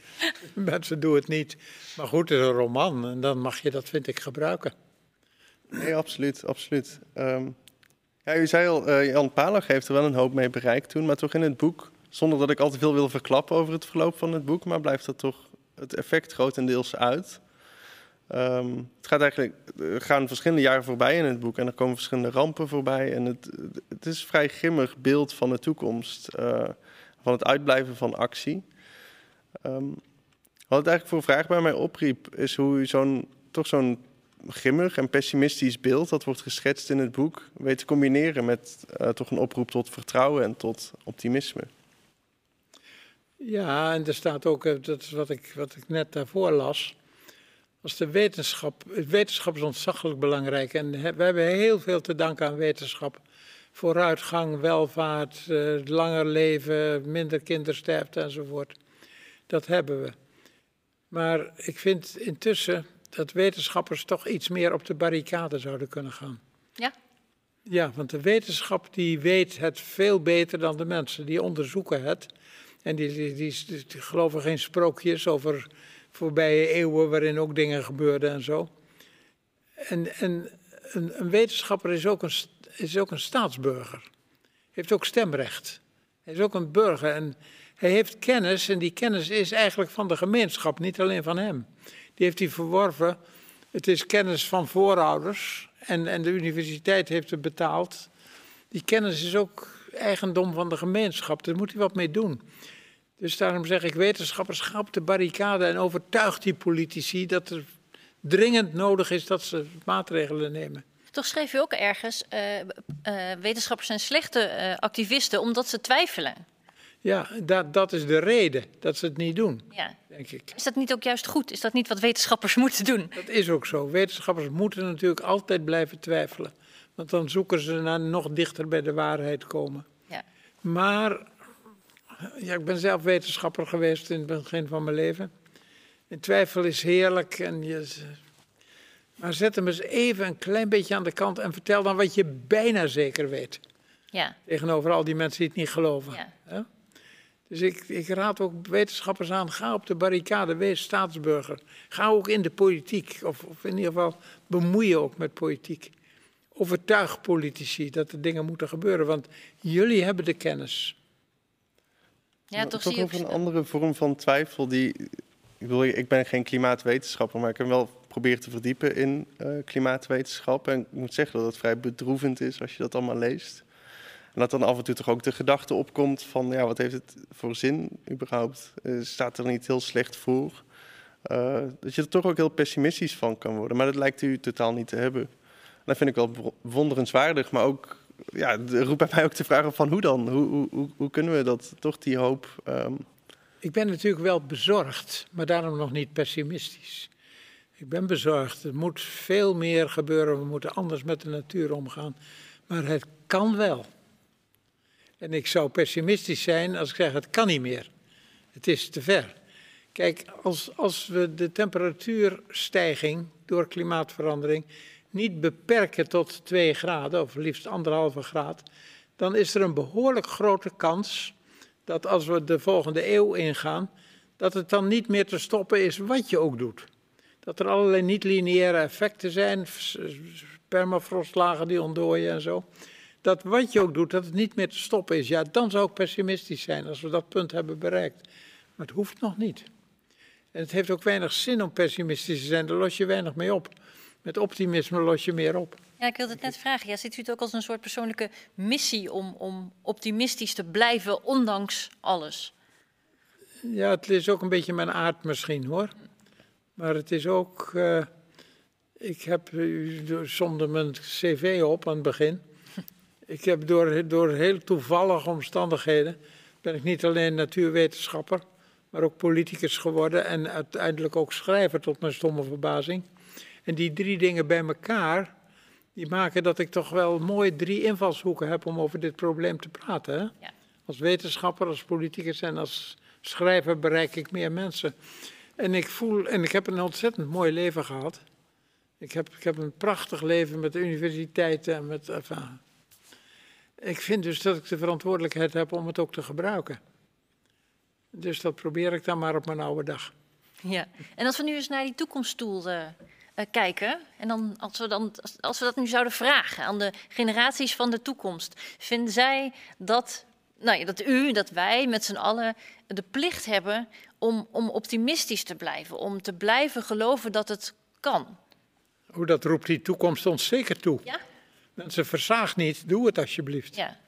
Mensen doen het niet. Maar goed, het is een roman en dan mag je dat, vind ik, gebruiken. Nee, absoluut, absoluut. Um, ja, u zei al, uh, Jan Palach heeft er wel een hoop mee bereikt toen, maar toch in het boek, zonder dat ik al te veel wil verklappen over het verloop van het boek, maar blijft dat toch het effect grotendeels uit. Um, het gaat eigenlijk, er gaan verschillende jaren voorbij in het boek en er komen verschillende rampen voorbij. En het, het is een vrij grimmig beeld van de toekomst, uh, van het uitblijven van actie. Um, wat het eigenlijk voor vraag bij mij opriep, is hoe u zo'n, toch zo'n grimmig en pessimistisch beeld, dat wordt geschetst in het boek, weet te combineren met uh, toch een oproep tot vertrouwen en tot optimisme. Ja, en er staat ook, dat is wat ik, wat ik net daarvoor las, als de wetenschap, wetenschap is ontzaglijk belangrijk. En we hebben heel veel te danken aan wetenschap. Vooruitgang, welvaart, langer leven, minder kindersterfte enzovoort. Dat hebben we. Maar ik vind intussen dat wetenschappers toch iets meer op de barricade zouden kunnen gaan. Ja? Ja, want de wetenschap die weet het veel beter dan de mensen. Die onderzoeken het. En die, die, die, die, die geloven geen sprookjes over voorbije eeuwen waarin ook dingen gebeurden en zo. En, en een, een wetenschapper is ook een, is ook een staatsburger. Heeft ook stemrecht. Hij is ook een burger en hij heeft kennis en die kennis is eigenlijk van de gemeenschap, niet alleen van hem. Die heeft hij verworven. Het is kennis van voorouders en, en de universiteit heeft het betaald. Die kennis is ook eigendom van de gemeenschap, daar moet hij wat mee doen. Dus daarom zeg ik, wetenschappers, ga op de barricade en overtuig die politici dat het dringend nodig is dat ze maatregelen nemen. Toch schreef u ook ergens, uh, uh, wetenschappers zijn slechte uh, activisten omdat ze twijfelen. Ja, dat, dat is de reden dat ze het niet doen, ja. Denk ik. Is dat niet ook juist goed? Is dat niet wat wetenschappers moeten doen? Dat is ook zo. Wetenschappers moeten natuurlijk altijd blijven twijfelen. Want dan zoeken ze naar nog dichter bij de waarheid komen. Ja. Maar, ja, ik ben zelf wetenschapper geweest in het begin van mijn leven. En twijfel is heerlijk. En je, maar zet hem eens even een klein beetje aan de kant en vertel dan wat je bijna zeker weet. Ja. Tegenover al die mensen die het niet geloven. Ja. Hè? Dus ik, ik raad ook wetenschappers aan, ga op de barricade, wees staatsburger. Ga ook in de politiek, of, of in ieder geval bemoei je ook met politiek. overtuig politici dat er dingen moeten gebeuren, want jullie hebben de kennis. Ja, toch zie je ook een andere vorm van twijfel die... Ik bedoel, ik ben geen klimaatwetenschapper, maar ik heb wel proberen te verdiepen in uh, klimaatwetenschap. En ik moet zeggen dat het vrij bedroevend is als je dat allemaal leest. En dat dan af en toe toch ook de gedachte opkomt van... ja, wat heeft het voor zin überhaupt? Uh, staat er niet heel slecht voor? Uh, dat je er toch ook heel pessimistisch van kan worden. Maar dat lijkt u totaal niet te hebben. En dat vind ik wel bewonderenswaardig, maar ook... ja, roept bij mij ook de vraag van hoe dan? Hoe, hoe, hoe, hoe kunnen we dat? Toch die hoop... Um... Ik ben natuurlijk wel bezorgd, maar daarom nog niet pessimistisch. Ik ben bezorgd. Er moet veel meer gebeuren. We moeten anders met de natuur omgaan. Maar het kan wel. En ik zou pessimistisch zijn als ik zeg, het kan niet meer. Het is te ver. Kijk, als, als we de temperatuurstijging door klimaatverandering niet beperken tot twee graden, of liefst anderhalve graad, dan is er een behoorlijk grote kans dat als we de volgende eeuw ingaan, dat het dan niet meer te stoppen is wat je ook doet. Dat er allerlei niet-lineaire effecten zijn, permafrostlagen die ontdooien en zo. Dat wat je ook doet, dat het niet meer te stoppen is. Ja, dan zou ik pessimistisch zijn als we dat punt hebben bereikt. Maar het hoeft nog niet. En het heeft ook weinig zin om pessimistisch te zijn, daar los je weinig mee op. Met optimisme los je meer op. Ja, ik wilde het net vragen. Ja, ziet u het ook als een soort persoonlijke missie om, om optimistisch te blijven, ondanks alles? Ja, het is ook een beetje mijn aard misschien, hoor. Maar het is ook... Uh, ik heb... U somde mijn cv op aan het begin. Ik heb door, door heel toevallige omstandigheden... ben ik niet alleen natuurwetenschapper, maar ook politicus geworden... en uiteindelijk ook schrijver, tot mijn stomme verbazing... En die drie dingen bij elkaar, die maken dat ik toch wel mooi drie invalshoeken heb om over dit probleem te praten. Hè? Ja. Als wetenschapper, als politicus en als schrijver bereik ik meer mensen. En ik voel, en ik heb een ontzettend mooi leven gehad. Ik heb, ik heb een prachtig leven met de universiteiten en met... Enfin, ik vind dus dat ik de verantwoordelijkheid heb om het ook te gebruiken. Dus dat probeer ik dan maar op mijn oude dag. Ja, en als we nu eens naar die toekomst toe... Uh... Uh, kijken. En dan als, we dan, als we dat nu zouden vragen aan de generaties van de toekomst. Vinden zij dat, nou ja, dat u, dat wij met z'n allen de plicht hebben om, om optimistisch te blijven? Om te blijven geloven dat het kan? Hoe dat roept die toekomst ons zeker toe. Ja? Mensen, verzaag niet, doe het alsjeblieft. Ja.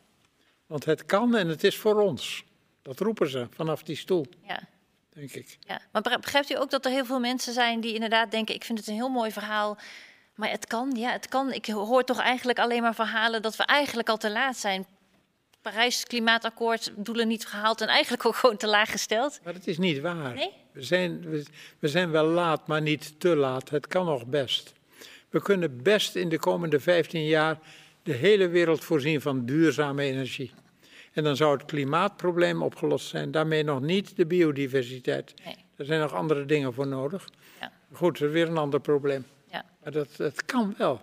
Want het kan en het is voor ons. Dat roepen ze vanaf die stoel. Ja. Denk ik. Ja, maar begrijpt u ook dat er heel veel mensen zijn die inderdaad denken... ik vind het een heel mooi verhaal, maar het kan, ja, het kan. Ik hoor toch eigenlijk alleen maar verhalen dat we eigenlijk al te laat zijn. Parijs Klimaatakkoord, doelen niet gehaald en eigenlijk ook gewoon te laag gesteld. Maar dat is niet waar. Nee? We zijn, we, we zijn wel laat, maar niet te laat. Het kan nog best. We kunnen best in de komende vijftien jaar de hele wereld voorzien van duurzame energie. En dan zou het klimaatprobleem opgelost zijn. Daarmee nog niet de biodiversiteit. Nee. Er zijn nog andere dingen voor nodig. Ja. Goed, weer een ander probleem. Ja. Maar dat, dat kan wel.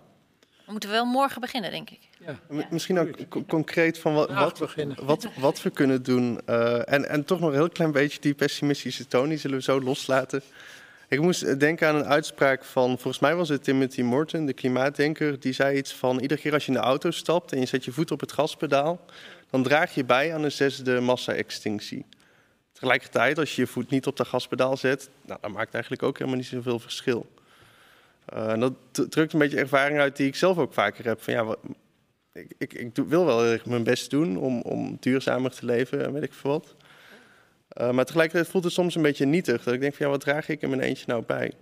We moeten wel morgen beginnen, denk ik. Ja. Ja. Misschien ook ja. concreet van wat, wat, wat, wat we kunnen doen. Uh, en, en toch nog een heel klein beetje die pessimistische toon. Die zullen we zo loslaten. Ik moest denken aan een uitspraak van... volgens mij was het Timothy Morton, de klimaatdenker. Die zei iets van... iedere keer als je in de auto stapt en je zet je voet op het gaspedaal... dan draag je bij aan een zesde massa-extinctie. Tegelijkertijd, als je je voet niet op dat gaspedaal zet... Nou, dat maakt eigenlijk ook helemaal niet zoveel verschil. Uh, en dat drukt een beetje ervaring uit die ik zelf ook vaker heb. Van, ja, wat, ik ik, ik doe, wil wel mijn best doen om, om duurzamer te leven en weet ik veel wat. Uh, maar tegelijkertijd voelt het soms een beetje nietig. Dat ik denk van, ja, wat draag ik in mijn eentje nou bij?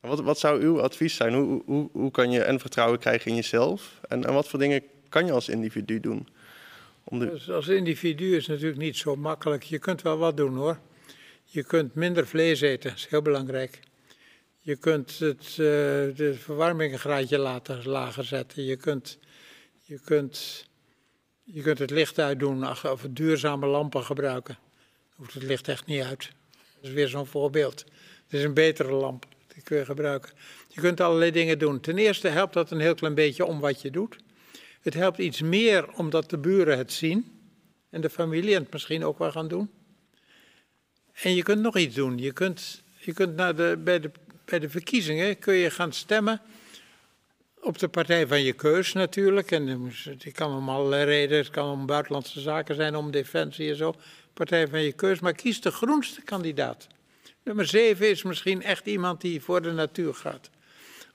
Wat, wat zou uw advies zijn? Hoe, hoe, hoe kan je en vertrouwen krijgen in jezelf? En, en wat voor dingen kan je als individu doen? De... Dus als individu is het natuurlijk niet zo makkelijk. Je kunt wel wat doen, hoor. Je kunt minder vlees eten, dat is heel belangrijk. Je kunt het, uh, de verwarming een graadje later, lager zetten. Je kunt, je, kunt, je kunt het licht uitdoen of duurzame lampen gebruiken. Dan hoeft het licht echt niet uit. Dat is weer zo'n voorbeeld. Het is een betere lamp, die kun je gebruiken. Je kunt allerlei dingen doen. Ten eerste helpt dat een heel klein beetje om wat je doet. Het helpt iets meer omdat de buren het zien en de familie het misschien ook wel gaan doen. En je kunt nog iets doen. Je kunt, je kunt naar de, bij, de, bij de verkiezingen kun je gaan stemmen op de partij van je keus natuurlijk. En die kan om allerlei redenen, het kan om buitenlandse zaken zijn, om defensie en zo. Partij van je keus, maar kies de groenste kandidaat. Nummer zeven is misschien echt iemand die voor de natuur gaat.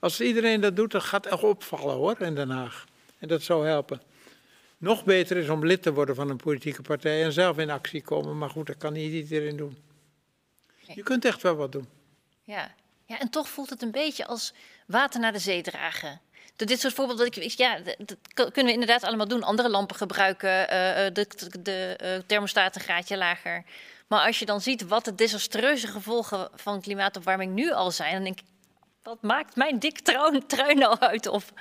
Als iedereen dat doet, dan gaat het echt opvallen hoor, in Den Haag. En dat zou helpen. Nog beter is om lid te worden van een politieke partij en zelf in actie komen. Maar goed, dat kan niet iedereen doen. Je kunt echt wel wat doen. Ja. Ja, en toch voelt het een beetje als water naar de zee dragen. Door dit soort voorbeelden, dat ik, ja, dat kunnen we inderdaad allemaal doen. Andere lampen gebruiken, uh, de, de uh, thermostaat een graadje lager. Maar als je dan ziet wat de desastreuze gevolgen van klimaatopwarming nu al zijn, dan denk ik, wat maakt mijn dik trui, trui nou uit? Of,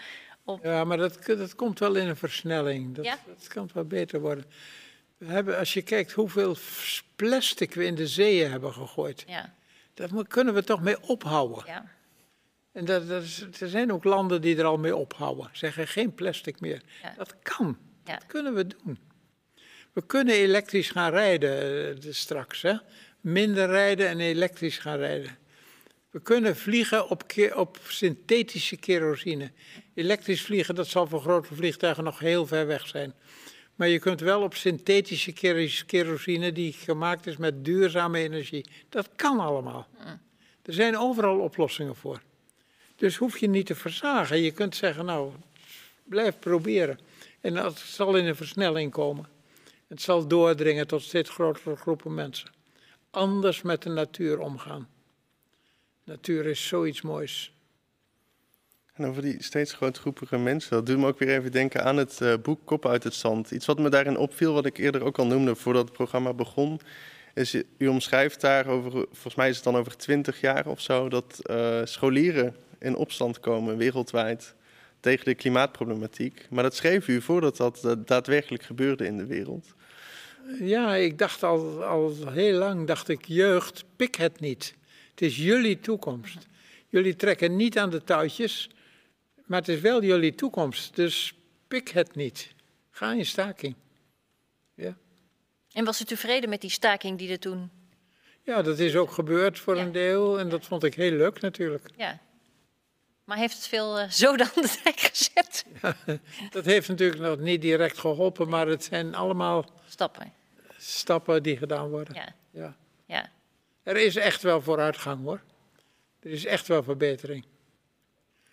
of... Ja, maar dat, dat komt wel in een versnelling. Dat, ja? dat kan wel beter worden. We hebben, als je kijkt hoeveel plastic we in de zeeën hebben gegooid. Ja. Daar kunnen we toch mee ophouden. Ja. En dat, dat is, er zijn ook landen die er al mee ophouden. Zeggen geen plastic meer. Ja. Dat kan. Ja. Dat kunnen we doen. We kunnen elektrisch gaan rijden uh, straks. Hè? Minder rijden en elektrisch gaan rijden. We kunnen vliegen op, ke- op synthetische kerosine. Elektrisch vliegen, dat zal voor grote vliegtuigen nog heel ver weg zijn. Maar je kunt wel op synthetische kerosine die gemaakt is met duurzame energie. Dat kan allemaal. Er zijn overal oplossingen voor. Dus hoef je niet te verzagen. Je kunt zeggen, nou, blijf proberen. En dat zal in een versnelling komen. Het zal doordringen tot steeds grotere groepen mensen. Anders met de natuur omgaan. Natuur is zoiets moois. En over die steeds grootgroepige mensen, dat doet me ook weer even denken aan het uh, boek Kop uit het zand. Iets wat me daarin opviel, wat ik eerder ook al noemde voordat het programma begon, is u, u omschrijft daar, over, volgens mij is het dan over twintig jaar of zo, dat uh, scholieren in opstand komen wereldwijd tegen de klimaatproblematiek. Maar dat schreef u voordat dat uh, daadwerkelijk gebeurde in de wereld. Ja, ik dacht al, al heel lang, dacht ik, jeugd, pik het niet. Het is jullie toekomst. Jullie trekken niet aan de touwtjes. Maar het is wel jullie toekomst, dus pik het niet. Ga in staking. Ja. En was u tevreden met die staking die er toen... Ja, dat is ook gebeurd voor ja. een deel en dat vond ik heel leuk natuurlijk. Ja. Maar heeft het veel uh, zoden aan de dijk gezet? Ja, dat heeft natuurlijk nog niet direct geholpen, maar het zijn allemaal... Stappen. Stappen die gedaan worden. Ja. Ja. Ja. Er is echt wel vooruitgang hoor. Er is echt wel verbetering.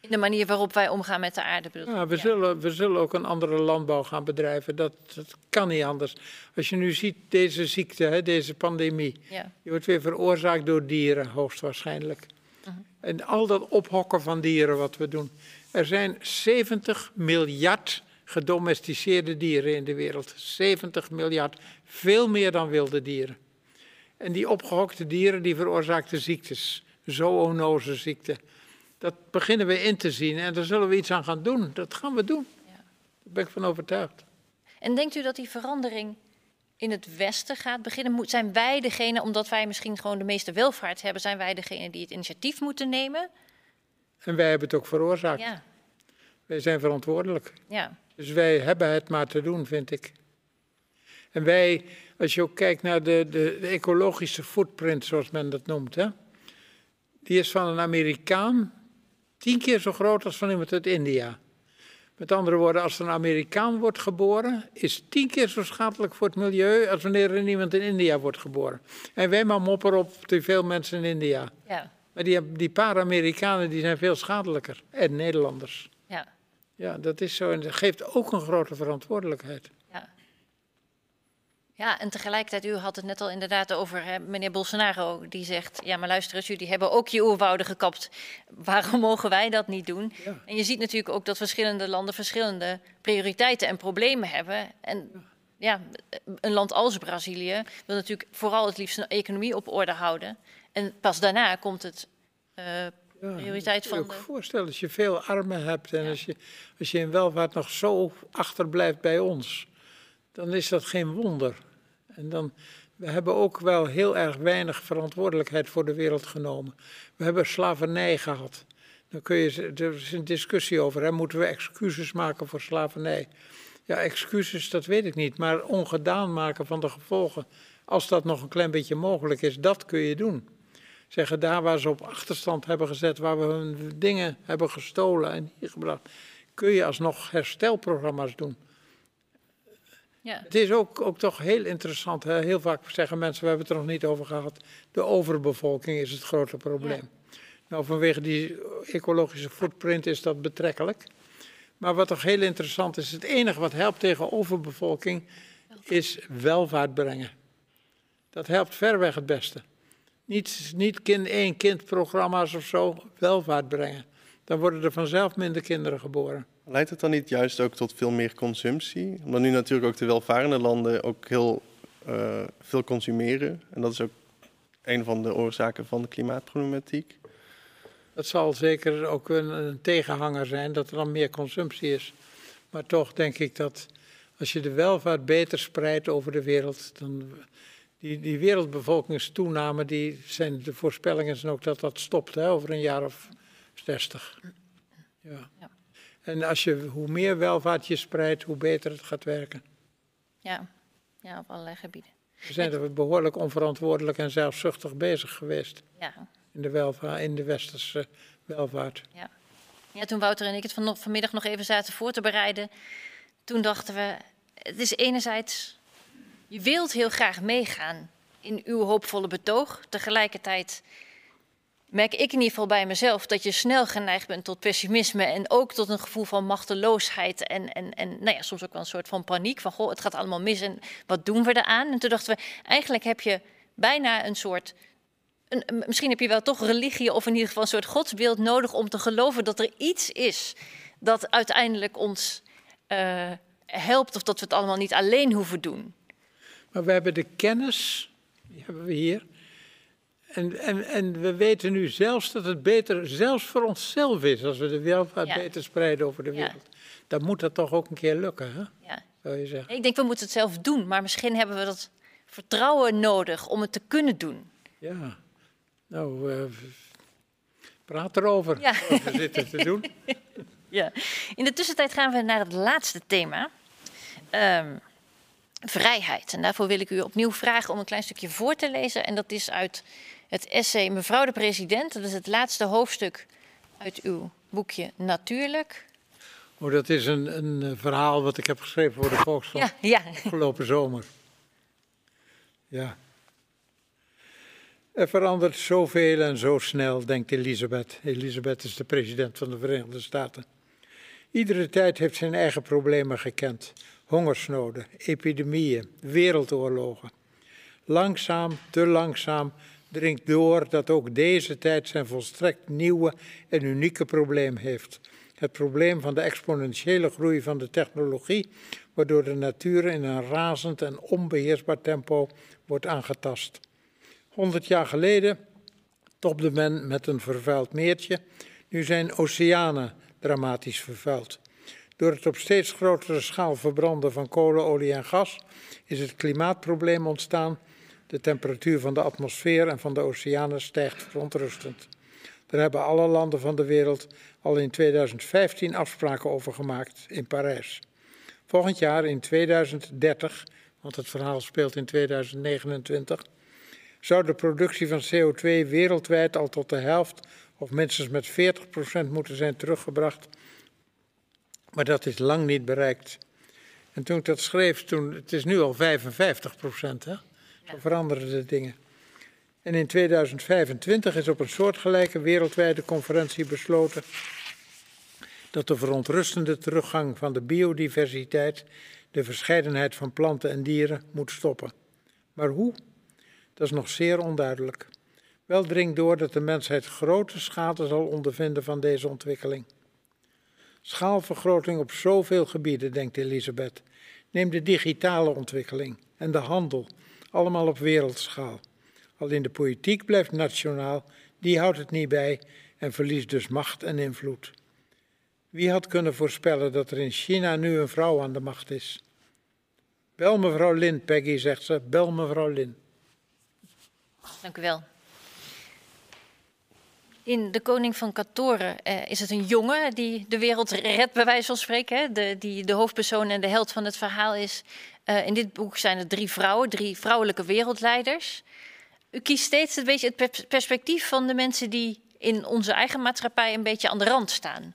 In de manier waarop wij omgaan met de aarde. Ja, we, ja. Zullen, we zullen ook een andere landbouw gaan bedrijven. Dat, dat kan niet anders. Als je nu ziet deze ziekte, hè, deze pandemie. Ja. Die wordt weer veroorzaakt door dieren, hoogstwaarschijnlijk. Uh-huh. En al dat ophokken van dieren wat we doen. Er zijn zeventig miljard gedomesticeerde dieren in de wereld. zeventig miljard. Veel meer dan wilde dieren. En die opgehokte dieren die veroorzaakten ziektes. Zoonose ziekten. Dat beginnen we in te zien en daar zullen we iets aan gaan doen. Dat gaan we doen. Ja. Daar ben ik van overtuigd. En denkt u dat die verandering in het Westen gaat beginnen? Zijn wij degene, omdat wij misschien gewoon de meeste welvaart hebben... zijn wij degene die het initiatief moeten nemen? En wij hebben het ook veroorzaakt. Ja. Wij zijn verantwoordelijk. Ja. Dus wij hebben het maar te doen, vind ik. En wij, als je ook kijkt naar de, de, de ecologische footprint, zoals men dat noemt... hè, die is van een Amerikaan... Tien keer zo groot als van iemand uit India. Met andere woorden, als een Amerikaan wordt geboren... is tien keer zo schadelijk voor het milieu... als wanneer er iemand in India wordt geboren. En wij maar mopperen op te veel mensen in India. Ja. Maar die, die paar Amerikanen die zijn veel schadelijker. En Nederlanders. Ja. Ja, dat is zo. En dat geeft ook een grote verantwoordelijkheid. Ja, ja en tegelijkertijd, u had het net al inderdaad over hè, meneer Bolsonaro... die zegt, ja, maar luister eens, jullie hebben ook je oerwouden gekapt. Waarom mogen wij dat niet doen? Ja. En je ziet natuurlijk ook dat verschillende landen... verschillende prioriteiten en problemen hebben. En ja, een land als Brazilië wil natuurlijk vooral het liefst... een economie op orde houden. En pas daarna komt het uh, prioriteit ja, van... Ik kan je ook de... voorstellen, als je veel armen hebt... en ja. als, je, als je in welvaart nog zo achterblijft bij ons... dan is dat geen wonder... En dan, we hebben ook wel heel erg weinig verantwoordelijkheid voor de wereld genomen. We hebben slavernij gehad. Dan kun je, er is een discussie over, hè? Moeten we excuses maken voor slavernij? Ja, excuses, dat weet ik niet, maar ongedaan maken van de gevolgen... als dat nog een klein beetje mogelijk is, dat kun je doen. zeggen, daar waar ze op achterstand hebben gezet, waar we hun dingen hebben gestolen en hier gebracht, kun je alsnog herstelprogramma's doen. Ja. Het is ook, ook toch heel interessant, hè? Heel vaak zeggen mensen, we hebben het er nog niet over gehad, de overbevolking is het grote probleem. Ja. Nou, vanwege die ecologische footprint is dat betrekkelijk. Maar wat toch heel interessant is, het enige wat helpt tegen overbevolking is welvaart brengen. Dat helpt ver weg het beste. Niet, niet kind, één kind programma's of zo, welvaart brengen. Dan worden er vanzelf minder kinderen geboren. Leidt het dan niet juist ook tot veel meer consumptie? Omdat nu natuurlijk ook de welvarende landen ook heel uh, veel consumeren. En dat is ook een van de oorzaken van de klimaatproblematiek. Dat zal zeker ook een, een tegenhanger zijn, dat er dan meer consumptie is. Maar toch denk ik dat als je de welvaart beter spreidt over de wereld, dan die, die wereldbevolkingstoename, die zijn, de voorspellingen zijn ook dat dat stopt, hè, over een jaar of zestig. Ja. Ja. En als je, hoe meer welvaart je spreidt, hoe beter het gaat werken. Ja, ja, op allerlei gebieden. We zijn er behoorlijk onverantwoordelijk en zelfzuchtig bezig geweest. Ja. In de, welvaart, in de westerse welvaart. Ja. Ja, toen Wouter en ik het van, vanmiddag nog even zaten voor te bereiden, toen dachten we, het is enerzijds, je wilt heel graag meegaan in uw hoopvolle betoog. Tegelijkertijd merk ik in ieder geval bij mezelf dat je snel geneigd bent tot pessimisme en ook tot een gevoel van machteloosheid en, en, en nou ja, soms ook wel een soort van paniek van, goh, het gaat allemaal mis en wat doen we eraan? En toen dachten we, eigenlijk heb je bijna een soort... Een, misschien heb je wel toch religie of in ieder geval een soort godsbeeld nodig om te geloven dat er iets is dat uiteindelijk ons uh, helpt of dat we het allemaal niet alleen hoeven doen. Maar we hebben de kennis, die hebben we hier. En, en, en we weten nu zelfs dat het beter zelfs voor onszelf is als we de welvaart ja. beter spreiden over de wereld. Ja. Dan moet dat toch ook een keer lukken, hè? Ja. Zou je zeggen. Ik denk we moeten het zelf doen, maar misschien hebben we dat vertrouwen nodig om het te kunnen doen. Ja. Nou, uh, praat erover. Ja. Oh, we zitten te doen. Ja. In de tussentijd gaan we naar het laatste thema. Um, vrijheid. En daarvoor wil ik u opnieuw vragen om een klein stukje voor te lezen. En dat is uit het essay Mevrouw de President. Dat is het laatste hoofdstuk uit uw boekje Natuurlijk. Oh, dat is een, een verhaal wat ik heb geschreven voor de Volkskrant ja, ja. afgelopen zomer. Ja. Er verandert zoveel en zo snel, denkt Elisabeth. Elisabeth is de president van de Verenigde Staten. Iedere tijd heeft zijn eigen problemen gekend. Hongersnoden, epidemieën, wereldoorlogen. Langzaam, te langzaam, dringt door dat ook deze tijd zijn volstrekt nieuwe en unieke probleem heeft. Het probleem van de exponentiële groei van de technologie, waardoor de natuur in een razend en onbeheersbaar tempo wordt aangetast. Honderd jaar geleden topte men met een vervuild meertje. Nu zijn oceanen dramatisch vervuild. Door het op steeds grotere schaal verbranden van kolen, olie en gas is het klimaatprobleem ontstaan. De temperatuur van de atmosfeer en van de oceanen stijgt verontrustend. Daar hebben alle landen van de wereld al in tweeduizend vijftien afspraken over gemaakt in Parijs. Volgend jaar in tweeduizend dertig, want het verhaal speelt in tweeduizend negenentwintig... zou de productie van C O twee wereldwijd al tot de helft of minstens met veertig procent moeten zijn teruggebracht. Maar dat is lang niet bereikt. En toen ik dat schreef, toen, het is nu al vijfenvijftig procent, hè? Zo veranderen de dingen. En in tweeduizend vijfentwintig is op een soortgelijke wereldwijde conferentie besloten dat de verontrustende teruggang van de biodiversiteit, de verscheidenheid van planten en dieren, moet stoppen. Maar hoe? Dat is nog zeer onduidelijk. Wel dringt door dat de mensheid grote schade zal ondervinden van deze ontwikkeling. Schaalvergroting op zoveel gebieden, denkt Elisabeth. Neem de digitale ontwikkeling en de handel, allemaal op wereldschaal. Alleen de politiek blijft nationaal, die houdt het niet bij en verliest dus macht en invloed. Wie had kunnen voorspellen dat er in China nu een vrouw aan de macht is? Bel mevrouw Lin, Peggy, zegt ze, bel mevrouw Lin. Dank u wel. In De Koning van Katoren eh, is het een jongen die de wereld redt, bij wijze van spreken. Hè? De, die de hoofdpersoon en de held van het verhaal is. Uh, in dit boek zijn er drie vrouwen, drie vrouwelijke wereldleiders. U kiest steeds een beetje het perspectief van de mensen die in onze eigen maatschappij een beetje aan de rand staan.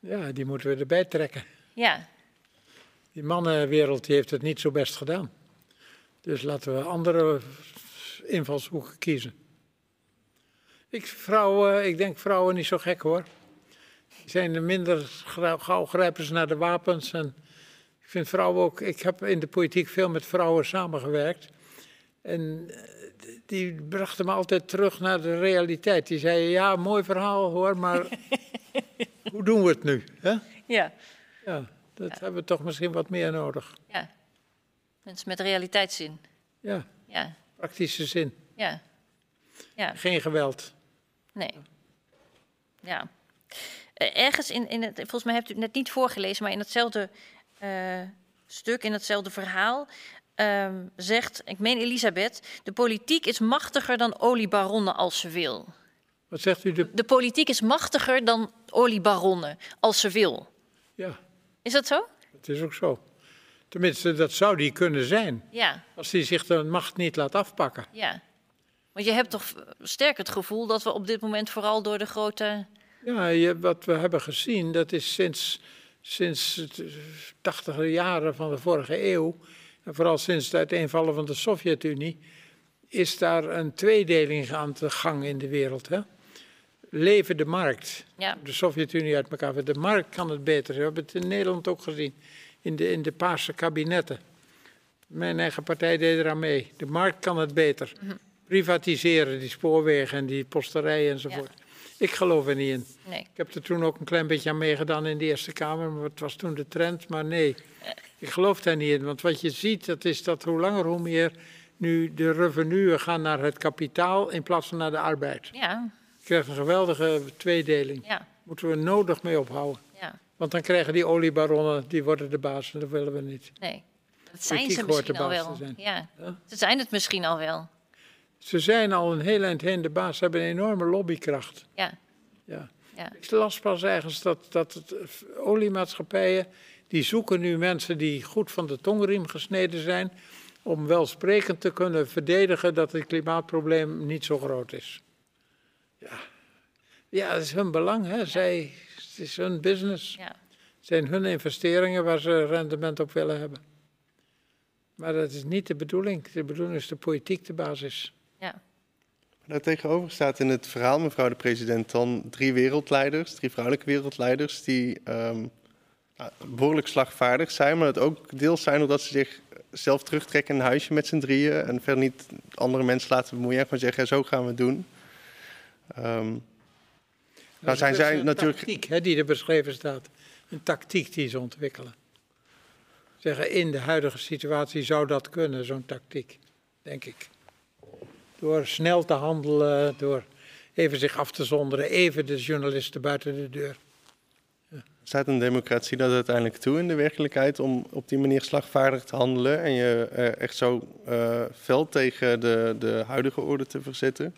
Ja, die moeten we erbij trekken. Ja. Die mannenwereld die heeft het niet zo best gedaan. Dus laten we andere invalshoeken kiezen. Ik, vrouwen, ik denk vrouwen niet zo gek hoor. Die zijn er minder gauw grijpers naar de wapens. En ik vind vrouwen ook. Ik heb in de politiek veel met vrouwen samengewerkt. En die brachten me altijd terug naar de realiteit. Die zeiden, ja, mooi verhaal hoor, maar hoe doen we het nu? Hè? Ja. Ja, dat ja. hebben we toch misschien wat meer nodig. Ja, mensen met realiteitszin. Ja, ja. Praktische zin. Ja. Ja. Geen geweld. Nee. Ja. Uh, ergens in, in het, volgens mij hebt u het net niet voorgelezen, maar in datzelfde uh, stuk, in datzelfde verhaal... Um, zegt, ik meen Elisabeth, de politiek is machtiger dan oliebaronnen als ze wil. Wat zegt u? De, de politiek is machtiger dan oliebaronnen als ze wil. Ja. Is dat zo? Het is ook zo. Tenminste, dat zou die kunnen zijn. Ja. Als die zich de macht niet laat afpakken. Ja. Want je hebt toch sterk het gevoel dat we op dit moment vooral door de grote... Ja, je, wat we hebben gezien, dat is sinds, sinds de tachtiger jaren van de vorige eeuw... En vooral sinds het uiteenvallen van de Sovjet-Unie is daar een tweedeling aan de gang in de wereld. Hè? Leven de markt. Ja. De Sovjet-Unie uit elkaar. De markt kan het beter. We hebben het in Nederland ook gezien. In de, in de paarse kabinetten. Mijn eigen partij deed eraan mee. De markt kan het beter. Mm-hmm. Privatiseren, die spoorwegen en die posterijen enzovoort. Ja. Ik geloof er niet in. Nee. Ik heb er toen ook een klein beetje aan meegedaan in de Eerste Kamer. Maar het was toen de trend, maar nee... Ik geloof daar niet in, want wat je ziet, dat is dat hoe langer hoe meer nu de revenuen gaan naar het kapitaal in plaats van naar de arbeid. Ja. Je krijgt een geweldige tweedeling. Ja. Moeten we nodig mee ophouden. Ja. Want dan krijgen die oliebaronnen, die worden de baas en dat willen we niet. Nee, dat zijn Politiek ze misschien al wel. Zijn. Ja. Ja. Ze zijn het misschien al wel. Ze zijn al een heel eind heen de baas, ze hebben een enorme lobbykracht. Ja. Ja. Ja. Ik las pas ergens dat, dat het, oliemaatschappijen... Die zoeken nu mensen die goed van de tongriem gesneden zijn... om welsprekend te kunnen verdedigen dat het klimaatprobleem niet zo groot is. Ja, ja dat is hun belang, hè. Ja. Zij, het is hun business. Ja. Het zijn hun investeringen waar ze rendement op willen hebben. Maar dat is niet de bedoeling. De bedoeling is de politiek de basis. Ja. Daar tegenover staat in het verhaal, mevrouw de president... dan drie wereldleiders, drie vrouwelijke wereldleiders... die um... behoorlijk slagvaardig zijn, maar het ook deels zijn omdat ze zich zelf terugtrekken in een huisje met z'n drieën en verder niet andere mensen laten bemoeien en gewoon zeggen, zo gaan we het doen. Um, nou zijn zij natuurlijk... Een tactiek hè, die er beschreven staat. Een tactiek die ze ontwikkelen. Zeggen, in de huidige situatie zou dat kunnen, zo'n tactiek, denk ik. Door snel te handelen, door even zich af te zonderen, even de journalisten buiten de deur. Staat een democratie dat uiteindelijk toe in de werkelijkheid om op die manier slagvaardig te handelen en je eh, echt zo uh, fel tegen de, de huidige orde te verzetten?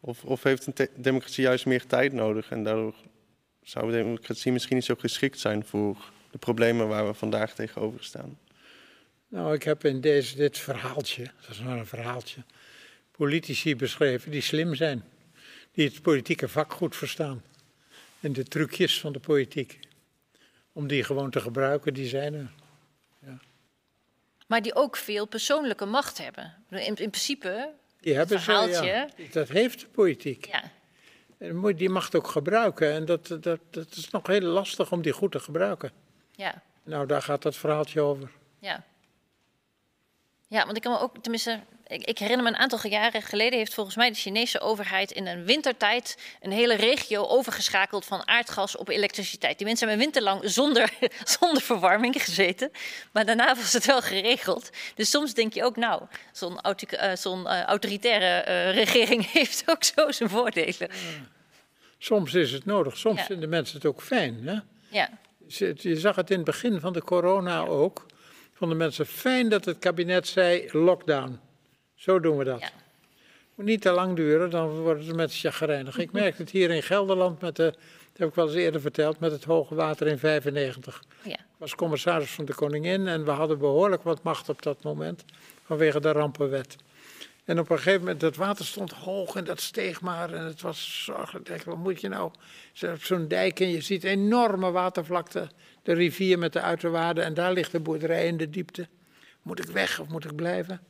Of, of heeft een te- democratie juist meer tijd nodig en daardoor zou de democratie misschien niet zo geschikt zijn voor de problemen waar we vandaag tegenover staan? Nou, ik heb in deze, dit verhaaltje, dat is maar een verhaaltje, politici beschreven die slim zijn, die het politieke vak goed verstaan. En de trucjes van de politiek. Om die gewoon te gebruiken, die zijn er. Ja. Maar die ook veel persoonlijke macht hebben. In, in principe, die hebben het verhaaltje... Ze, ja. Dat heeft de politiek. Ja. En moet die macht ook gebruiken. En dat, dat, dat is nog heel lastig om die goed te gebruiken. Ja. Nou, daar gaat dat verhaaltje over. Ja. Ja, want ik kan me ook, tenminste, ik, ik herinner me een aantal jaren geleden... heeft volgens mij de Chinese overheid in een wintertijd... een hele regio overgeschakeld van aardgas op elektriciteit. Die mensen hebben winterlang zonder, zonder verwarming gezeten. Maar daarna was het wel geregeld. Dus soms denk je ook, nou, zo'n, auto, uh, zo'n uh, autoritaire uh, regering heeft ook zo zijn voordelen. Soms is het nodig, soms ja. vinden mensen het ook fijn. Hè? Ja. Je zag het in het begin van de corona ja. ook... Vonden mensen fijn dat het kabinet zei, lockdown. Zo doen we dat. Ja. Moet niet te lang duren, dan worden de mensen chagrijnig. Ik merk het hier in Gelderland, met de, dat heb ik wel eens eerder verteld... met het hoge water in vijfennegentig. Ja. Ik was commissaris van de Koningin en we hadden behoorlijk wat macht op dat moment... vanwege de rampenwet. En op een gegeven moment, dat water stond hoog en dat steeg maar. En het was zorgelijk. Wat moet je nou? Zo'n dijk en je ziet enorme watervlakte. De rivier met de uiterwaarden. En daar ligt de boerderij in de diepte. Moet ik weg of moet ik blijven?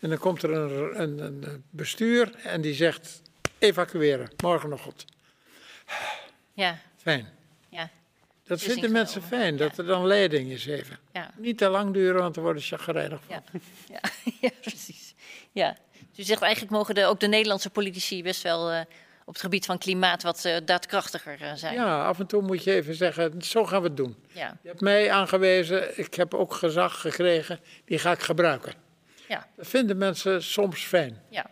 En dan komt er een, een, een bestuur en die zegt... evacueren, morgen nog goed. Ja. Fijn. Ja. Dat vinden genomen. Mensen fijn, dat ja. er dan leiding is even. Ja. Niet te lang duren, want er worden chagrijnig van. Ja, ja. ja precies. Ja. Dus u zegt eigenlijk mogen de, ook de Nederlandse politici best wel uh, op het gebied van klimaat wat uh, daadkrachtiger uh, zijn. Ja, af en toe moet je even zeggen, zo gaan we het doen. Ja. Je hebt mij aangewezen, ik heb ook gezag gekregen, die ga ik gebruiken. Ja. Dat vinden mensen soms fijn. Ja.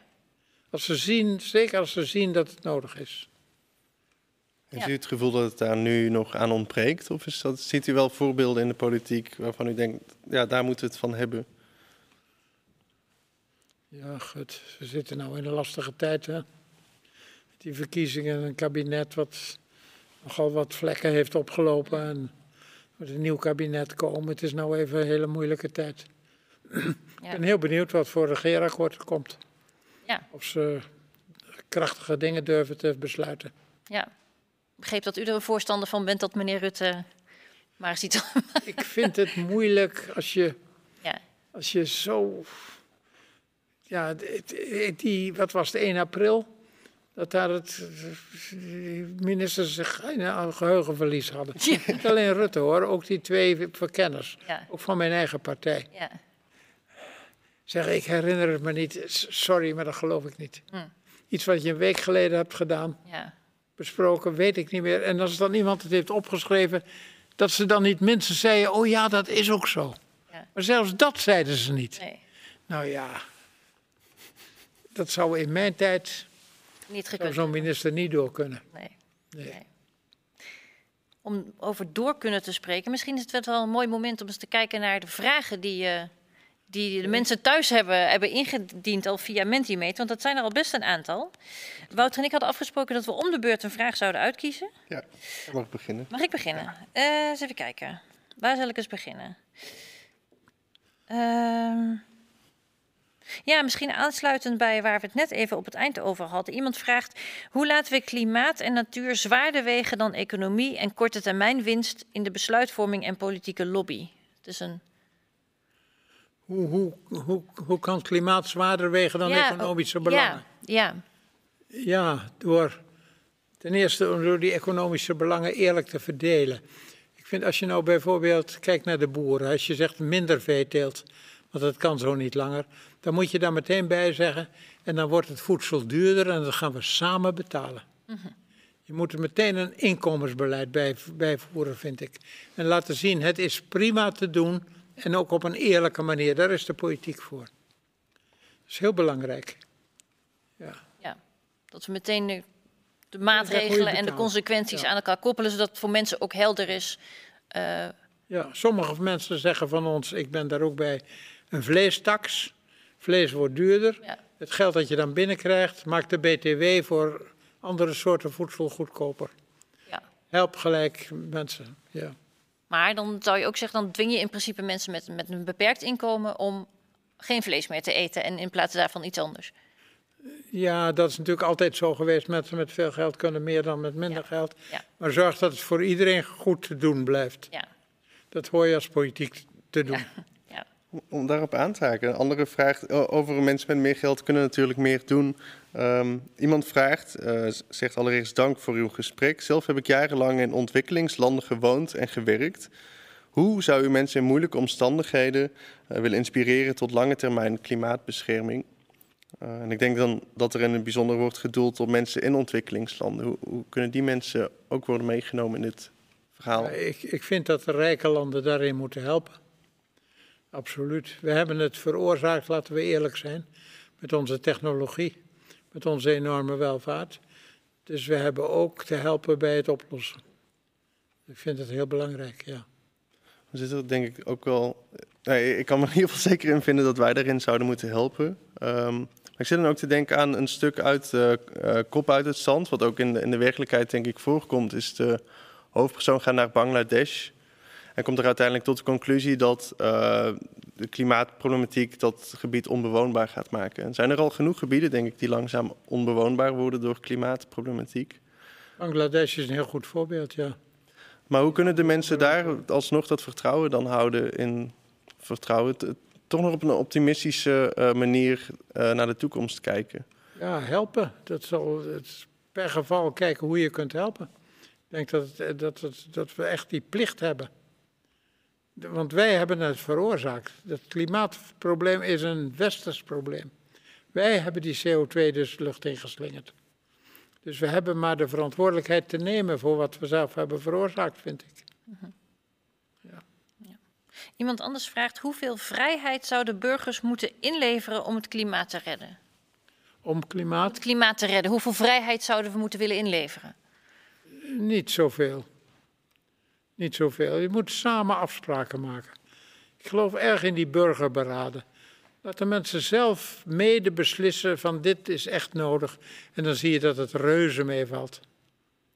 Als ze zien, zeker als ze zien dat het nodig is. Heeft ja. u het gevoel dat het daar nu nog aan ontbreekt? Of is dat, ziet u wel voorbeelden in de politiek waarvan u denkt, ja, daar moeten we het van hebben? Ja, goed. We zitten nou in een lastige tijd, hè. Met die verkiezingen en een kabinet wat nogal wat vlekken heeft opgelopen. En met een nieuw kabinet komen. Het is nou even een hele moeilijke tijd. Ja. Ik ben heel benieuwd wat voor regeerakkoord er komt. Ja. Of ze krachtige dingen durven te besluiten. Ja. Ik begreep dat u er een voorstander van bent dat meneer Rutte maar ziet. Ik vind het moeilijk als je, ja. als je zo... Ja, die, wat was het, één april? Dat daar het ministers een geheugenverlies hadden. Ja. Niet alleen Rutte hoor, ook die twee verkenners. Ja. Ook van mijn eigen partij. Ja. Zeg, ik herinner het me niet. Sorry, maar dat geloof ik niet. Hm. Iets wat je een week geleden hebt gedaan... Ja. Besproken, weet ik niet meer. En als dan iemand het heeft opgeschreven, dat ze dan niet mensen zeiden, oh ja, dat is ook zo. Ja. Maar zelfs dat zeiden ze niet. Nee. Nou ja, dat zou in mijn tijd niet gekund zo'n minister niet door kunnen. Nee. Nee. Nee. Om over door kunnen te spreken, misschien is het wel een mooi moment om eens te kijken naar de vragen die, uh, die de nee. mensen thuis hebben, hebben ingediend al via Mentimeter, want dat zijn er al best een aantal. Wouter en ik hadden afgesproken dat we om de beurt een vraag zouden uitkiezen. Ja, mag ik beginnen? Mag ik beginnen? Ja. Uh, eens even kijken. Waar zal ik eens beginnen? Uh, ja, misschien aansluitend bij waar we het net even op het eind over hadden. Iemand vraagt, hoe laten we klimaat en natuur zwaarder wegen dan economie en korte termijn winst in de besluitvorming en politieke lobby? Het is een... Hoe, hoe, hoe, hoe kan klimaat zwaarder wegen dan ja, economische belangen? Ja, ja. Ja, door ten eerste door die economische belangen eerlijk te verdelen. Ik vind als je nou bijvoorbeeld kijkt naar de boeren, als je zegt minder veeteelt, want dat kan zo niet langer, dan moet je daar meteen bij zeggen en dan wordt het voedsel duurder en dat gaan we samen betalen. Mm-hmm. Je moet er meteen een inkomensbeleid bij, bij voeren, vind ik. En laten zien, het is prima te doen en ook op een eerlijke manier, daar is de politiek voor. Dat is heel belangrijk, ja. Dat we meteen de, de maatregelen en de consequenties ja. aan elkaar koppelen, zodat het voor mensen ook helder is. Uh... Ja, sommige mensen zeggen van ons, ik ben daar ook bij, een vleestaks. Vlees wordt duurder. Ja. Het geld dat je dan binnenkrijgt, maakt de B T W voor andere soorten voedsel goedkoper. Ja. Help gelijk mensen, ja. Maar dan zou je ook zeggen, dan dwing je in principe mensen met, met een beperkt inkomen om geen vlees meer te eten en in plaats daarvan iets anders. Ja, dat is natuurlijk altijd zo geweest. Mensen met veel geld kunnen meer dan met minder ja. geld. Ja. Maar zorg dat het voor iedereen goed te doen blijft. Ja. Dat hoor je als politiek te doen. Ja. Ja. Om daarop aan te haken. Een andere vraag over mensen met meer geld kunnen natuurlijk meer doen. Um, iemand vraagt, uh, zegt allereerst dank voor uw gesprek. Zelf heb ik jarenlang in ontwikkelingslanden gewoond en gewerkt. Hoe zou u mensen in moeilijke omstandigheden uh, willen inspireren tot lange termijn klimaatbescherming? Uh, en ik denk dan dat er in het bijzonder wordt gedoeld op mensen in ontwikkelingslanden. Hoe, hoe kunnen die mensen ook worden meegenomen in dit verhaal? Ja, ik, ik vind dat de rijke landen daarin moeten helpen. Absoluut. We hebben het veroorzaakt, laten we eerlijk zijn, met onze technologie, met onze enorme welvaart. Dus we hebben ook te helpen bij het oplossen. Ik vind het heel belangrijk, ja. Er zit er denk ik ook wel... Nee, ik kan me in ieder geval zeker in vinden dat wij daarin zouden moeten helpen. Um, ik zit dan ook te denken aan een stuk uit uh, uh, Kop uit het zand, wat ook in de, in de werkelijkheid denk ik voorkomt, is de hoofdpersoon gaat naar Bangladesh. En komt er uiteindelijk tot de conclusie dat uh, de klimaatproblematiek dat gebied onbewoonbaar gaat maken. En zijn er al genoeg gebieden, denk ik, die langzaam onbewoonbaar worden door klimaatproblematiek? Bangladesh is een heel goed voorbeeld, ja. Maar hoe kunnen de mensen daar alsnog dat vertrouwen dan houden in vertrouwen? Toch nog op een optimistische uh, manier uh, naar de toekomst kijken? Ja, helpen. Dat zal het per geval kijken hoe je kunt helpen. Ik denk dat, dat, dat, dat we echt die plicht hebben. Want wij hebben het veroorzaakt. Dat klimaatprobleem is een westers probleem. Wij hebben die C O twee dus lucht ingeslingerd. Dus we hebben maar de verantwoordelijkheid te nemen voor wat we zelf hebben veroorzaakt, vind ik. Mm-hmm. Ja. Ja. Iemand anders vraagt, hoeveel vrijheid zouden burgers moeten inleveren om het klimaat te redden? Om klimaat? Om het klimaat te redden. Hoeveel vrijheid zouden we moeten willen inleveren? Niet zoveel. Niet zoveel. Je moet samen afspraken maken. Ik geloof erg in die burgerberaden. Laat de mensen zelf mede beslissen van dit is echt nodig. En dan zie je dat het reuze meevalt,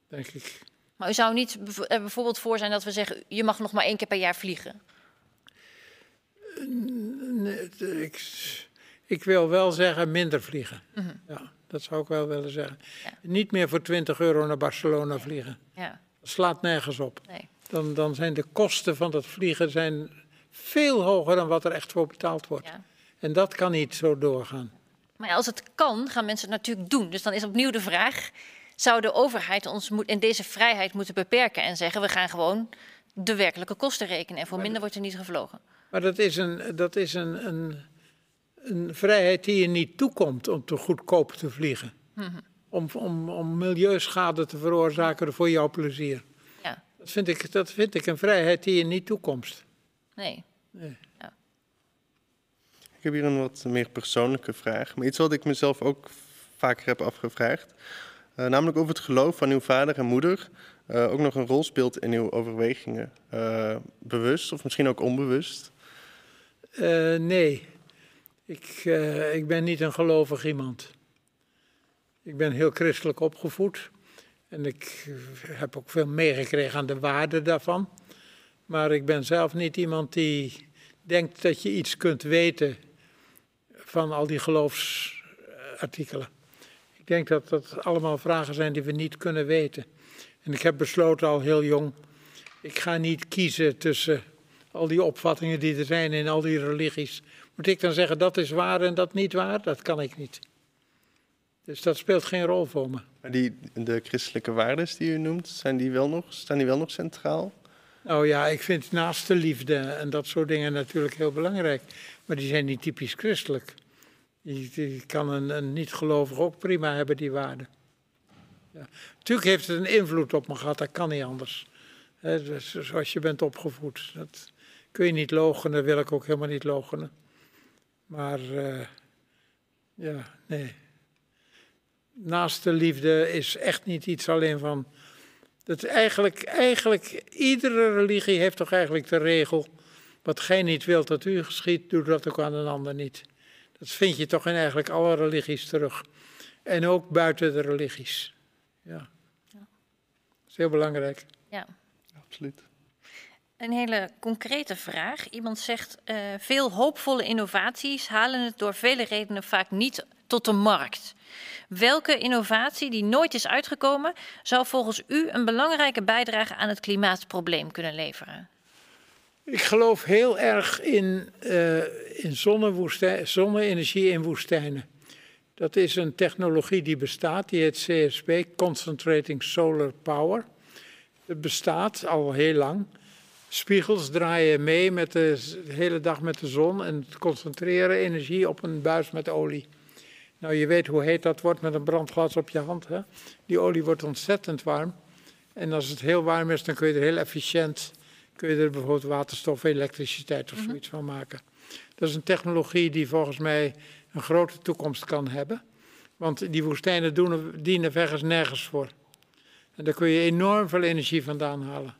denk ik. Maar u zou niet bijvoorbeeld voor zijn dat we zeggen, je mag nog maar één keer per jaar vliegen? Nee, ik, ik wil wel zeggen minder vliegen. Mm-hmm. Ja, dat zou ik wel willen zeggen. Ja. Niet meer voor twintig euro naar Barcelona nee. vliegen. Ja. Dat slaat nergens op. Nee. Dan, dan zijn de kosten van dat vliegen zijn veel hoger dan wat er echt voor betaald wordt. Ja. En dat kan niet zo doorgaan. Maar ja, als het kan, gaan mensen het natuurlijk doen. Dus dan is opnieuw de vraag, zou de overheid ons moet, in deze vrijheid moeten beperken en zeggen, we gaan gewoon de werkelijke kosten rekenen en voor maar minder dat, wordt er niet gevlogen. Maar dat is, een, dat is een, een, een vrijheid die je niet toekomt om te goedkoop te vliegen. Mm-hmm. Om, om, om milieuschade te veroorzaken voor jouw plezier. Ja. Dat vind ik, dat vind ik een vrijheid die je niet toekomt. Nee. nee. Ja. Ik heb hier een wat meer persoonlijke vraag. Maar iets wat ik mezelf ook vaker heb afgevraagd. Uh, namelijk of het geloof van uw vader en moeder uh, ook nog een rol speelt in uw overwegingen. Uh, bewust of misschien ook onbewust? Uh, nee. Ik, uh, ik ben niet een gelovig iemand. Ik ben heel christelijk opgevoed. En ik heb ook veel meegekregen aan de waarde daarvan. Maar ik ben zelf niet iemand die denkt dat je iets kunt weten van al die geloofsartikelen. Ik denk dat dat allemaal vragen zijn die we niet kunnen weten. En ik heb besloten al heel jong, ik ga niet kiezen tussen al die opvattingen die er zijn in al die religies. Moet ik dan zeggen dat is waar en dat niet waar? Dat kan ik niet. Dus dat speelt geen rol voor me. Maar die, de christelijke waarden die u noemt, zijn die wel nog, staan die wel nog centraal? Nou ja, ik vind naaste liefde en dat soort dingen natuurlijk heel belangrijk. Maar die zijn niet typisch christelijk. Je, je kan een, een niet-gelovige ook prima hebben, die waarden. Ja. Natuurlijk heeft het een invloed op me gehad, dat kan niet anders. He, dus, zoals je bent opgevoed. Dat kun je niet loochenen, wil ik ook helemaal niet loochenen. Maar, uh, ja, nee. Naaste liefde is echt niet iets alleen van... Dat eigenlijk, eigenlijk, iedere religie heeft toch eigenlijk de regel... wat gij niet wilt dat u geschiedt, doe dat ook aan een ander niet. Dat vind je toch in eigenlijk alle religies terug. En ook buiten de religies. Ja. Ja. Dat is heel belangrijk. Ja. Absoluut. Een hele concrete vraag. Iemand zegt, uh, veel hoopvolle innovaties halen het door vele redenen vaak niet tot de markt. Welke innovatie die nooit is uitgekomen zou volgens u een belangrijke bijdrage aan het klimaatprobleem kunnen leveren? Ik geloof heel erg in, uh, in zonne-energie in woestijnen. Dat is een technologie die bestaat, die heet C S P, Concentrating Solar Power. Het bestaat al heel lang. Spiegels draaien mee met de, de hele dag met de zon en concentreren energie op een buis met olie. Nou, je weet hoe heet dat wordt met een brandglas op je hand, hè? Die olie wordt ontzettend warm. En als het heel warm is, dan kun je er heel efficiënt... kun je er bijvoorbeeld waterstof, elektriciteit of zoiets van maken. Dat is een technologie die volgens mij een grote toekomst kan hebben. Want die woestijnen doen, dienen ergens nergens voor. En daar kun je enorm veel energie vandaan halen.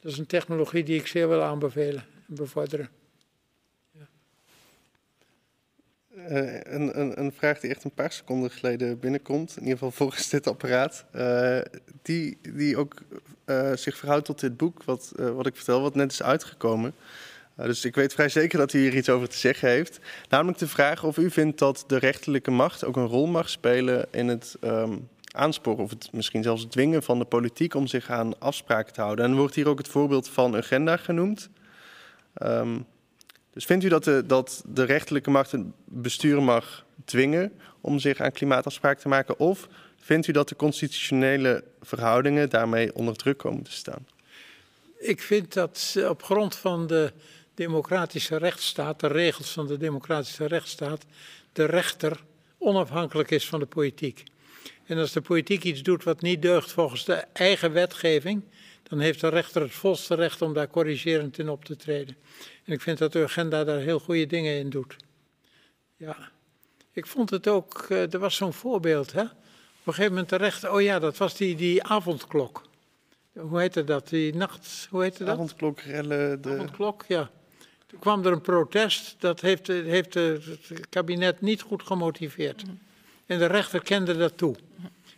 Dat is een technologie die ik zeer wil aanbevelen en bevorderen. Uh, een, een, een vraag die echt een paar seconden geleden binnenkomt, in ieder geval volgens dit apparaat, uh, die, die ook uh, zich verhoudt tot dit boek wat, uh, wat ik vertel, wat net is uitgekomen. Uh, dus ik weet vrij zeker dat u hier iets over te zeggen heeft. Namelijk de vraag of u vindt dat de rechterlijke macht ook een rol mag spelen in het um, aansporen of het misschien zelfs dwingen van de politiek om zich aan afspraken te houden. En wordt hier ook het voorbeeld van Urgenda genoemd. Um, Dus vindt u dat de, dat de rechterlijke macht het bestuur mag dwingen om zich aan klimaatafspraken te maken? Of vindt u dat de constitutionele verhoudingen daarmee onder druk komen te staan? Ik vind dat op grond van de democratische rechtsstaat, de regels van de democratische rechtsstaat, de rechter onafhankelijk is van de politiek. En als de politiek iets doet wat niet deugt volgens de eigen wetgeving, dan heeft de rechter het volste recht om daar corrigerend in op te treden. En ik vind dat Urgenda daar heel goede dingen in doet. Ja, ik vond het ook, er was zo'n voorbeeld, hè. Op een gegeven moment de rechter, oh ja, dat was die, die avondklok. Hoe heette dat, die nacht, hoe heette dat? Avondklokrellen. De... Avondklok, ja. Toen kwam er een protest, dat heeft, heeft het kabinet niet goed gemotiveerd. En de rechter kende dat toe.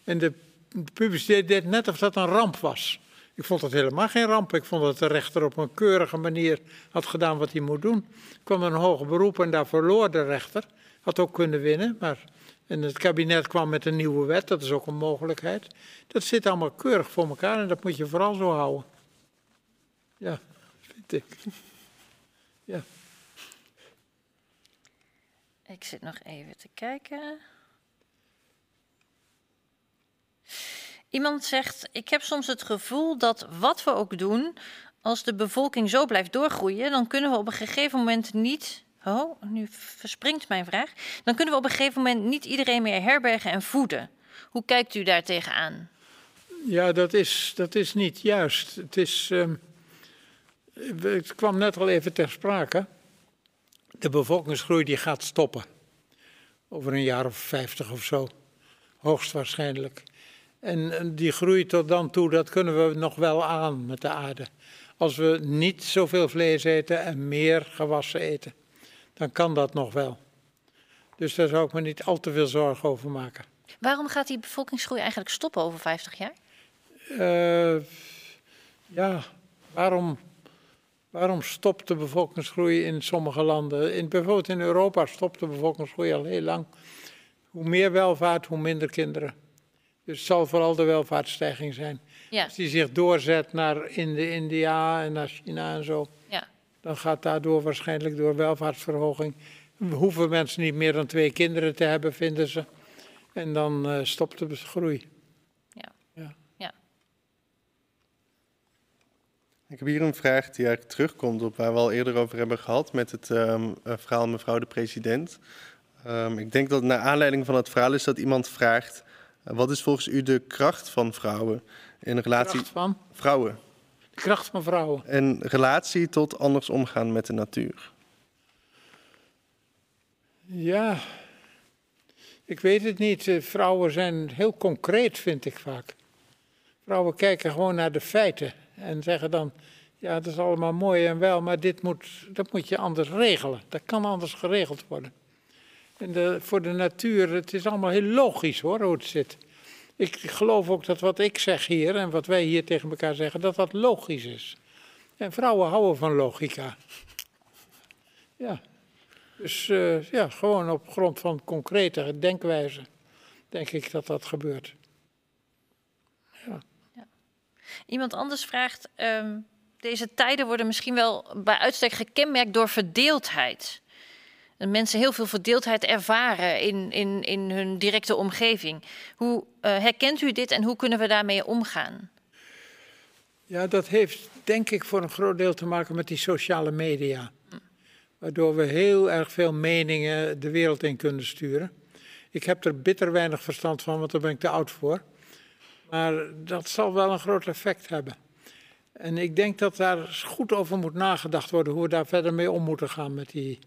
En de, de publiciteit deed net of dat een ramp was. Ik vond dat helemaal geen ramp. Ik vond dat de rechter op een keurige manier had gedaan wat hij moet doen. Er kwam een hoger beroep en daar verloor de rechter. Had ook kunnen winnen, maar en het kabinet kwam met een nieuwe wet. Dat is ook een mogelijkheid. Dat zit allemaal keurig voor elkaar en dat moet je vooral zo houden. Ja, vind ik. Ja. Ik zit nog even te kijken. Iemand zegt, ik heb soms het gevoel dat wat we ook doen, als de bevolking zo blijft doorgroeien, dan kunnen we op een gegeven moment niet... Oh, nu verspringt mijn vraag. Dan kunnen we op een gegeven moment niet iedereen meer herbergen en voeden. Hoe kijkt u daar tegenaan? Ja, dat is, dat is niet juist. Het is, um, het kwam net al even ter sprake. De bevolkingsgroei die gaat stoppen. Over een jaar of vijftig of zo. Hoogstwaarschijnlijk. En die groei tot dan toe, dat kunnen we nog wel aan met de aarde. Als we niet zoveel vlees eten en meer gewassen eten, dan kan dat nog wel. Dus daar zou ik me niet al te veel zorgen over maken. Waarom gaat die bevolkingsgroei eigenlijk stoppen over vijftig jaar? Uh, ja, waarom, waarom stopt de bevolkingsgroei in sommige landen? In, bijvoorbeeld in Europa stopt de bevolkingsgroei al heel lang. Hoe meer welvaart, hoe minder kinderen. Dus het zal vooral de welvaartsstijging zijn. Ja. Als die zich doorzet naar India en naar China en zo... Ja. Dan gaat daardoor waarschijnlijk door welvaartsverhoging... We hoeven mensen niet meer dan twee kinderen te hebben, vinden ze. En dan uh, stopt de groei. Ja. Ja. Ja. Ik heb hier een vraag die eigenlijk terugkomt op waar we al eerder over hebben gehad... met het um, verhaal mevrouw de president. Um, ik denk dat naar aanleiding van het verhaal is dat iemand vraagt... Wat is volgens u de kracht van vrouwen in relatie... Kracht van? Vrouwen. De kracht van vrouwen. In relatie tot anders omgaan met de natuur. Ja, ik weet het niet. Vrouwen zijn heel concreet, vind ik vaak. Vrouwen kijken gewoon naar de feiten en zeggen dan... Ja, dat is allemaal mooi en wel, maar dit moet, dat moet je anders regelen. Dat kan anders geregeld worden. En de, voor de natuur, het is allemaal heel logisch hoor, hoe het zit. Ik geloof ook dat wat ik zeg hier en wat wij hier tegen elkaar zeggen, dat dat logisch is. En vrouwen houden van logica. Ja, dus uh, ja, gewoon op grond van concrete denkwijze denk ik dat dat gebeurt. Ja. Ja. Iemand anders vraagt, um, deze tijden worden misschien wel bij uitstek gekenmerkt door verdeeldheid... Dat mensen heel veel verdeeldheid ervaren in, in, in hun directe omgeving. Hoe uh, herkent u dit en hoe kunnen we daarmee omgaan? Ja, dat heeft denk ik voor een groot deel te maken met die sociale media. Waardoor we heel erg veel meningen de wereld in kunnen sturen. Ik heb er bitter weinig verstand van, want daar ben ik te oud voor. Maar dat zal wel een groot effect hebben. En ik denk dat daar goed over moet nagedacht worden... hoe we daar verder mee om moeten gaan met die...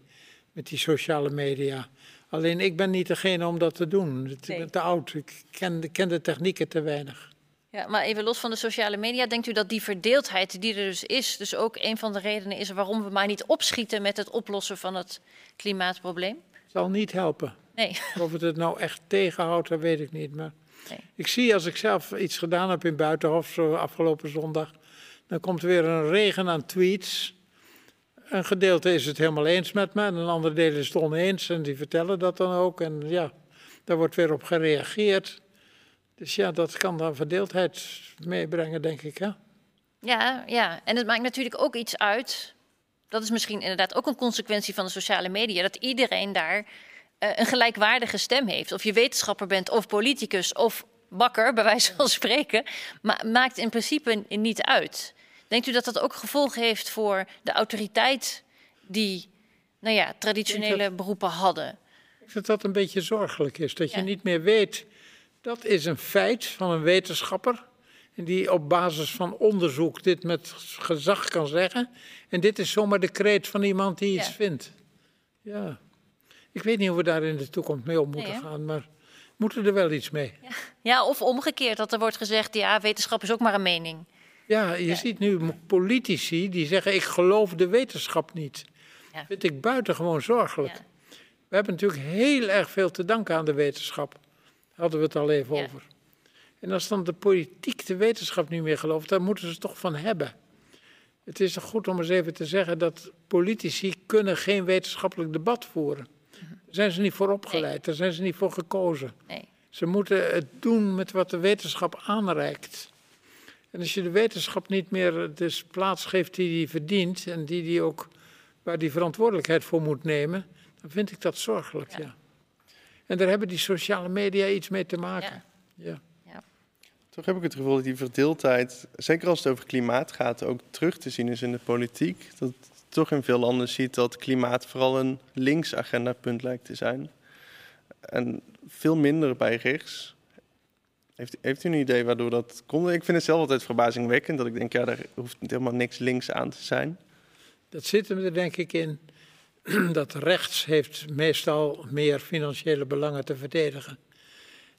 Met die sociale media. Alleen ik ben niet degene om dat te doen. Ik nee. ben te oud. Ik ken, ken de technieken te weinig. Ja, maar even los van de sociale media. Denkt u dat die verdeeldheid die er dus is... dus ook een van de redenen is waarom we maar niet opschieten... met het oplossen van het klimaatprobleem? zal niet helpen. Nee. Of het het nou echt tegenhoudt, dat weet ik niet. Maar nee. Ik zie als ik zelf iets gedaan heb in Buitenhof, zo afgelopen zondag, dan komt er weer een regen aan tweets. Een gedeelte is het helemaal eens met me en een ander deel is het oneens en die vertellen dat dan ook. En ja, daar wordt weer op gereageerd. Dus ja, dat kan dan verdeeldheid meebrengen, denk ik. Hè? Ja, ja, en het maakt natuurlijk ook iets uit. Dat is misschien inderdaad ook een consequentie van de sociale media. Dat iedereen daar uh, een gelijkwaardige stem heeft. Of je wetenschapper bent, of politicus, of bakker, bij wijze van spreken. Maar maakt in principe niet uit. Denkt u dat dat ook gevolgen heeft voor de autoriteit die nou ja, traditionele dat, beroepen hadden? Ik denk dat dat een beetje zorgelijk is. Dat ja. je niet meer weet, dat is een feit van een wetenschapper die op basis van onderzoek dit met gezag kan zeggen. En dit is zomaar de kreet van iemand die iets ja. vindt. Ja. Ik weet niet hoe we daar in de toekomst mee om moeten nee, gaan, maar we moeten er wel iets mee. Ja. ja, of omgekeerd, dat er wordt gezegd, ja, wetenschap is ook maar een mening. Ja, je ja. ziet nu politici die zeggen, ik geloof de wetenschap niet. Ja. Dat vind ik buitengewoon zorgelijk. Ja. We hebben natuurlijk heel erg veel te danken aan de wetenschap. Daar hadden we het al even ja. over. En als dan de politiek de wetenschap niet meer gelooft, daar moeten ze het toch van hebben. Het is toch goed om eens even te zeggen dat politici kunnen geen wetenschappelijk debat voeren. Daar zijn ze niet voor opgeleid, nee. daar zijn ze niet voor gekozen. Nee. Ze moeten het doen met wat de wetenschap aanreikt. En als je de wetenschap niet meer de plaats geeft die die verdient en die die ook, waar die verantwoordelijkheid voor moet nemen, dan vind ik dat zorgelijk. Ja. Ja. En daar hebben die sociale media iets mee te maken. Ja. Ja. Toch heb ik het gevoel dat die verdeeldheid, zeker als het over klimaat gaat, ook terug te zien is in de politiek. Dat het toch in veel landen ziet dat klimaat vooral een links agendapunt lijkt te zijn. En veel minder bij rechts. Heeft, heeft u een idee waardoor dat komt? Ik vind het zelf altijd verbazingwekkend dat ik denk, ja, daar hoeft helemaal niks links aan te zijn. Dat zit hem er denk ik in dat rechts heeft meestal meer financiële belangen te verdedigen.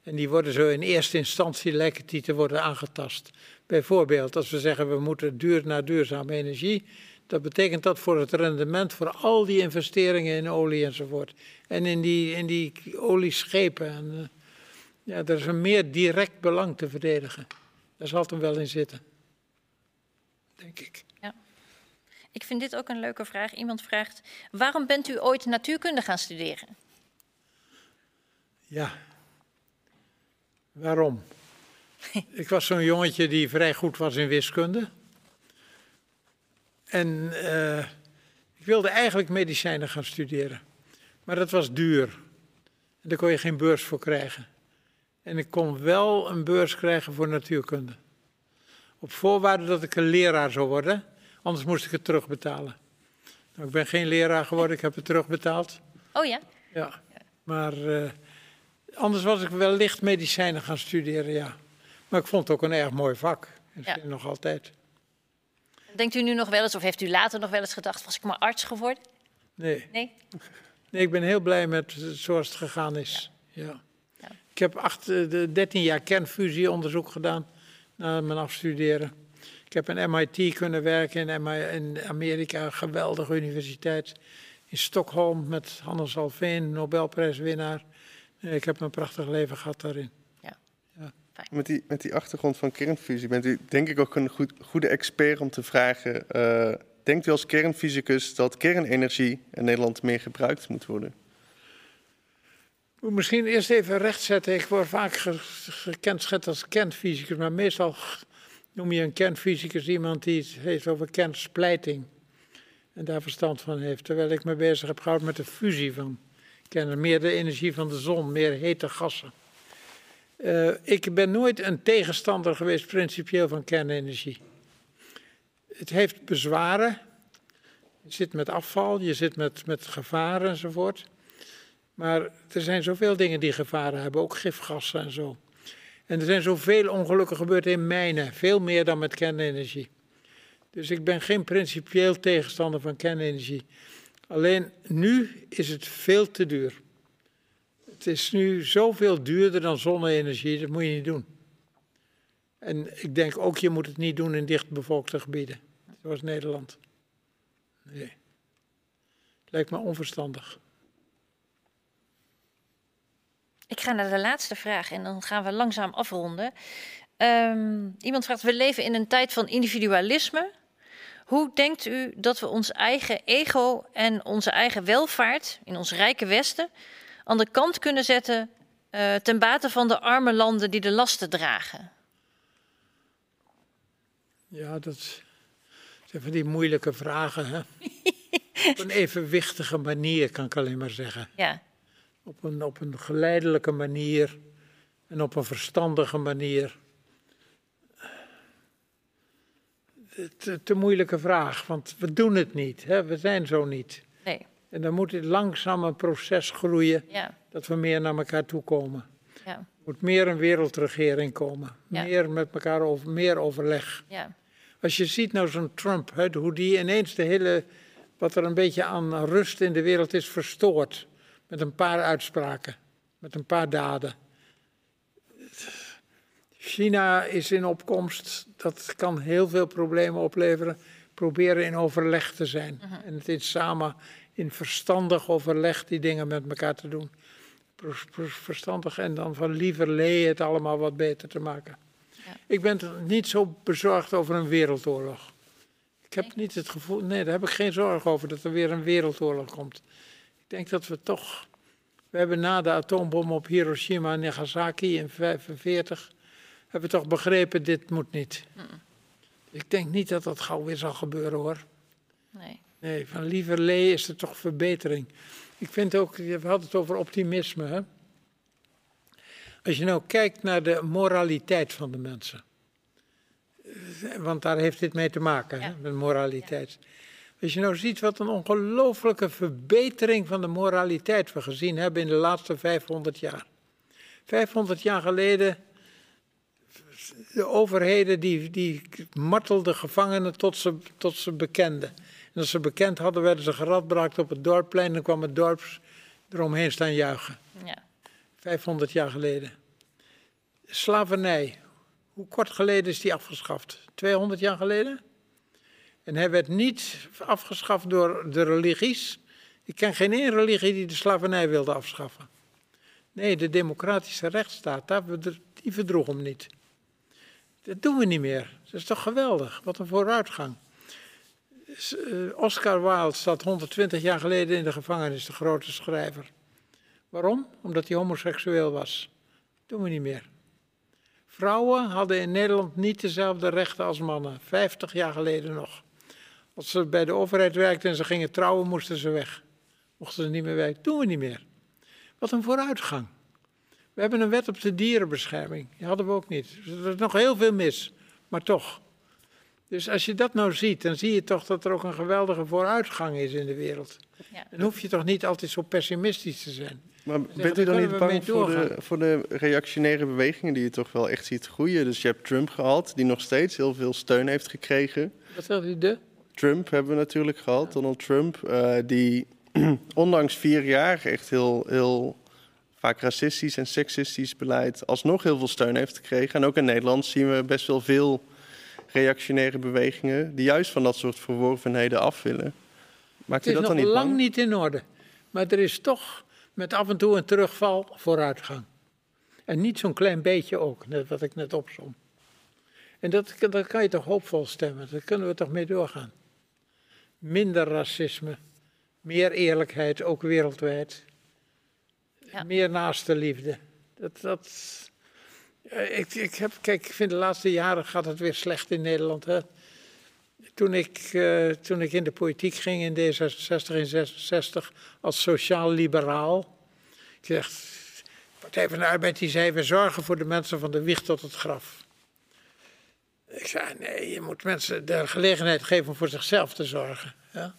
En die worden zo in eerste instantie lijken die te worden aangetast. Bijvoorbeeld als we zeggen we moeten duur naar duurzame energie. Dat betekent dat voor het rendement, voor al die investeringen in olie enzovoort. En in die, in die olieschepen. En, ja, er is een meer direct belang te verdedigen. Daar zal het hem wel in zitten. Denk ik. Ja. Ik vind dit ook een leuke vraag. Iemand vraagt, waarom bent u ooit natuurkunde gaan studeren? Ja. Waarom? Ik was zo'n jongetje die vrij goed was in wiskunde. En uh, ik wilde eigenlijk medicijnen gaan studeren. Maar dat was duur. En daar kon je geen beurs voor krijgen. En ik kon wel een beurs krijgen voor natuurkunde. Op voorwaarde dat ik een leraar zou worden. Anders moest ik het terugbetalen. Nou, ik ben geen leraar geworden, ik heb het terugbetaald. Oh ja? Ja, maar... Uh, Anders was ik wellicht medicijnen gaan studeren, ja. Maar ik vond het ook een erg mooi vak. Dat vind ik nog altijd. Denkt u nu nog wel eens, of heeft u later nog wel eens gedacht, was ik maar arts geworden? Nee. Nee, nee ik ben heel blij met zoals het gegaan is. Ja. Ja. Ja. Ik heb acht, de dertien jaar kernfusieonderzoek gedaan na mijn afstuderen. Ik heb in M I T kunnen werken, in Amerika, een geweldige universiteit. In Stockholm met Hans Alfvén, Nobelprijswinnaar. Ik heb een prachtig leven gehad daarin. Ja. Ja. Met, die, met die achtergrond van kernfusie bent u denk ik ook een goed, goede expert om te vragen. Uh, denkt u als kernfysicus dat kernenergie in Nederland meer gebruikt moet worden? Ik moet misschien eerst even rechtzetten. Ik word vaak gekenschetst als kernfysicus. Maar meestal noem je een kernfysicus iemand die het heeft over kernsplijting. En daar verstand van heeft. Terwijl ik me bezig heb gehouden met de fusie van... kennen meer de energie van de zon, meer hete gassen. Uh, ik ben nooit een tegenstander geweest, principieel, van kernenergie. Het heeft bezwaren. Je zit met afval, je zit met, met gevaren enzovoort. Maar er zijn zoveel dingen die gevaren hebben, ook gifgassen en zo. En er zijn zoveel ongelukken gebeurd in mijnen, veel meer dan met kernenergie. Dus ik ben geen principieel tegenstander van kernenergie. Alleen nu is het veel te duur. Het is nu zoveel duurder dan zonne-energie, dat moet je niet doen. En ik denk ook, je moet het niet doen in dichtbevolkte gebieden, zoals Nederland. Nee. Lijkt me onverstandig. Ik ga naar de laatste vraag en dan gaan we langzaam afronden. Um, iemand vraagt, we leven in een tijd van individualisme. Hoe denkt u dat we ons eigen ego en onze eigen welvaart in ons rijke Westen aan de kant kunnen zetten uh, ten bate van de arme landen die de lasten dragen? Ja, dat zijn van die moeilijke vragen. Hè? Op een evenwichtige manier, kan ik alleen maar zeggen. Ja. Op een, op een geleidelijke manier en op een verstandige manier. Te, te moeilijke vraag, want we doen het niet. Hè? We zijn zo niet. Nee. En dan moet langzaam een proces groeien, ja, dat we meer naar elkaar toe komen. Ja. Er moet meer een wereldregering komen. Ja. Meer met elkaar, over, meer overleg. Ja. Als je ziet nou zo'n Trump, hè, hoe die ineens de hele... wat er een beetje aan rust in de wereld is verstoord. Met een paar uitspraken, met een paar daden. China is in opkomst, dat kan heel veel problemen opleveren. Proberen in overleg te zijn. Uh-huh. En het is samen in verstandig overleg die dingen met elkaar te doen. Verstandig en dan van lieverlee het allemaal wat beter te maken. Ja. Ik ben niet zo bezorgd over een wereldoorlog. Ik heb niet het gevoel, nee, daar heb ik geen zorg over dat er weer een wereldoorlog komt. Ik denk dat we toch, we hebben na de atoombom op Hiroshima en Nagasaki in negentien vijfenveertig, hebben we toch begrepen, dit moet niet. Mm. Ik denk niet dat dat gauw weer zal gebeuren, hoor. Nee. Nee, van lieverlee is er toch verbetering. Ik vind ook, we hadden het over optimisme, hè. Als je nou kijkt naar de moraliteit van de mensen. Want daar heeft dit mee te maken, ja, hè, met moraliteit. Ja. Als je nou ziet wat een ongelooflijke verbetering van de moraliteit we gezien hebben in de laatste vijfhonderd jaar. vijfhonderd jaar geleden, de overheden die, die martelden gevangenen tot ze, tot ze bekenden. En als ze bekend hadden, werden ze geradbraakt op het dorpplein en kwam het dorps eromheen staan juichen. Ja. vijfhonderd jaar geleden. Slavernij. Hoe kort geleden is die afgeschaft? tweehonderd jaar geleden? En hij werd niet afgeschaft door de religies. Ik ken geen één religie die de slavernij wilde afschaffen. Nee, de democratische rechtsstaat, die verdroeg hem niet. Dat doen we niet meer. Dat is toch geweldig? Wat een vooruitgang. Oscar Wilde zat honderdtwintig jaar geleden in de gevangenis, de grote schrijver. Waarom? Omdat hij homoseksueel was. Dat doen we niet meer. Vrouwen hadden in Nederland niet dezelfde rechten als mannen, vijftig jaar geleden nog. Als ze bij de overheid werkten en ze gingen trouwen, moesten ze weg. Mochten ze niet meer werken, doen we niet meer. Wat een vooruitgang. We hebben een wet op de dierenbescherming, die hadden we ook niet. Dus er is nog heel veel mis, maar toch. Dus als je dat nou ziet, dan zie je toch dat er ook een geweldige vooruitgang is in de wereld. Ja. Dan hoef je toch niet altijd zo pessimistisch te zijn. Maar bent u dan niet bang voor de, voor de reactionaire bewegingen die je toch wel echt ziet groeien? Dus je hebt Trump gehad, die nog steeds heel veel steun heeft gekregen. Wat zegt u de? Trump hebben we natuurlijk gehad, ja. Donald Trump. Uh, die ondanks vier jaar echt heel, heel vaak racistisch en seksistisch beleid alsnog heel veel steun heeft gekregen. En ook in Nederland zien we best wel veel reactionaire bewegingen die juist van dat soort verworvenheden af willen. Maakt u dat dan niet bang? Het is nog lang niet in orde, maar er is toch... met af en toe een terugval, vooruitgang. En niet zo'n klein beetje ook, net wat ik net opzom. En dat, dat kan je toch hoopvol stemmen, daar kunnen we toch mee doorgaan. Minder racisme, meer eerlijkheid, ook wereldwijd. Ja. Meer naastenliefde. Dat, dat, ik, ik heb, kijk, ik vind de laatste jaren gaat het weer slecht in Nederland. Hè? Toen ik, uh, toen ik in de politiek ging in D zesenzestig, in zesenzestig als sociaal-liberaal. Ik zeg, de Partij van de Arbeid die zei, we zorgen voor de mensen van de wieg tot het graf. Ik zei, nee, je moet mensen de gelegenheid geven om voor zichzelf te zorgen. Ja?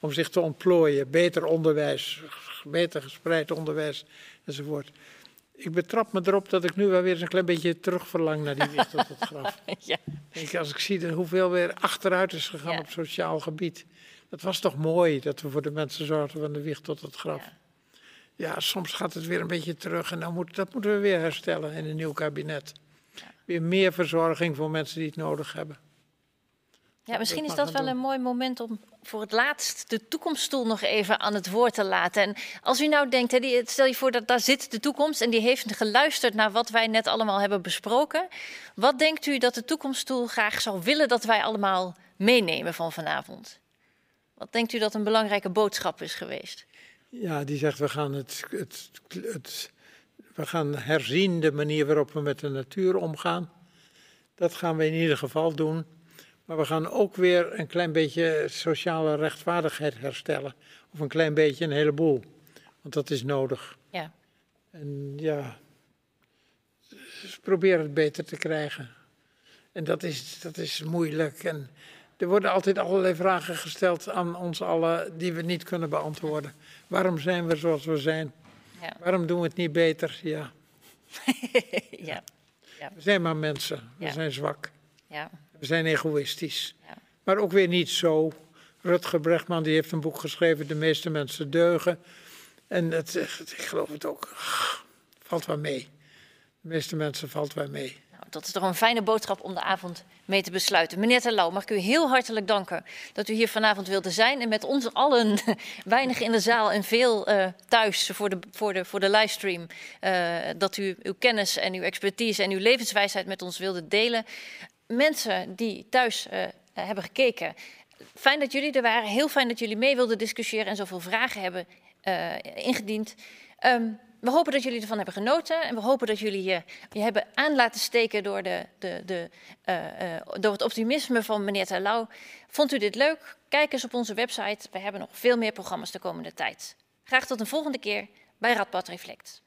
Om zich te ontplooien, beter onderwijs, beter gespreid onderwijs enzovoort. Ik betrap me erop dat ik nu wel weer eens een klein beetje terugverlang naar die wicht tot het graf. Ja. Ik, als ik zie hoeveel weer achteruit is gegaan, ja, op sociaal gebied. Dat was toch mooi dat we voor de mensen zorgden van de wicht tot het graf. Ja, ja, soms gaat het weer een beetje terug en nou moet, dat moeten we weer herstellen in een nieuw kabinet. Ja. Weer meer verzorging voor mensen die het nodig hebben. Ja, misschien is dat wel een mooi moment om voor het laatst de toekomststoel nog even aan het woord te laten. En als u nou denkt, he, stel je voor dat daar zit de toekomst en die heeft geluisterd naar wat wij net allemaal hebben besproken. Wat denkt u dat de toekomststoel graag zou willen dat wij allemaal meenemen van vanavond? Wat denkt u dat een belangrijke boodschap is geweest? Ja, die zegt we gaan het... het, het we gaan herzien de manier waarop we met de natuur omgaan. Dat gaan we in ieder geval doen. Maar we gaan ook weer een klein beetje sociale rechtvaardigheid herstellen. Of een klein beetje, een heleboel. Want dat is nodig. Ja. En ja, dus probeer het beter te krijgen. En dat is, dat is moeilijk. En er worden altijd allerlei vragen gesteld aan ons allen die we niet kunnen beantwoorden. Waarom zijn we zoals we zijn? Ja. Waarom doen we het niet beter? Ja. Ja. Ja. We zijn maar mensen. We ja. zijn zwak. Ja. We zijn egoïstisch. Ja. Maar ook weer niet zo. Rutger Bregman die heeft een boek geschreven, De meeste mensen deugen. En het, ik geloof het ook, valt wel mee. De meeste mensen valt wel mee. Nou, dat is toch een fijne boodschap om de avond mee te besluiten. Meneer Terlouw, mag ik u heel hartelijk danken dat u hier vanavond wilde zijn. En met ons allen, weinig in de zaal en veel uh, thuis voor de, voor de, voor de livestream. Uh, dat u uw kennis en uw expertise en uw levenswijsheid met ons wilde delen. Mensen die thuis uh, hebben gekeken, fijn dat jullie er waren. Heel fijn dat jullie mee wilden discussiëren en zoveel vragen hebben uh, ingediend. Um, we hopen dat jullie ervan hebben genoten. En we hopen dat jullie je, je hebben aan laten steken door, de, de, de, uh, uh, door het optimisme van meneer Terlouw. Vond u dit leuk? Kijk eens op onze website. We hebben nog veel meer programma's de komende tijd. Graag tot een volgende keer bij Radboud Reflex.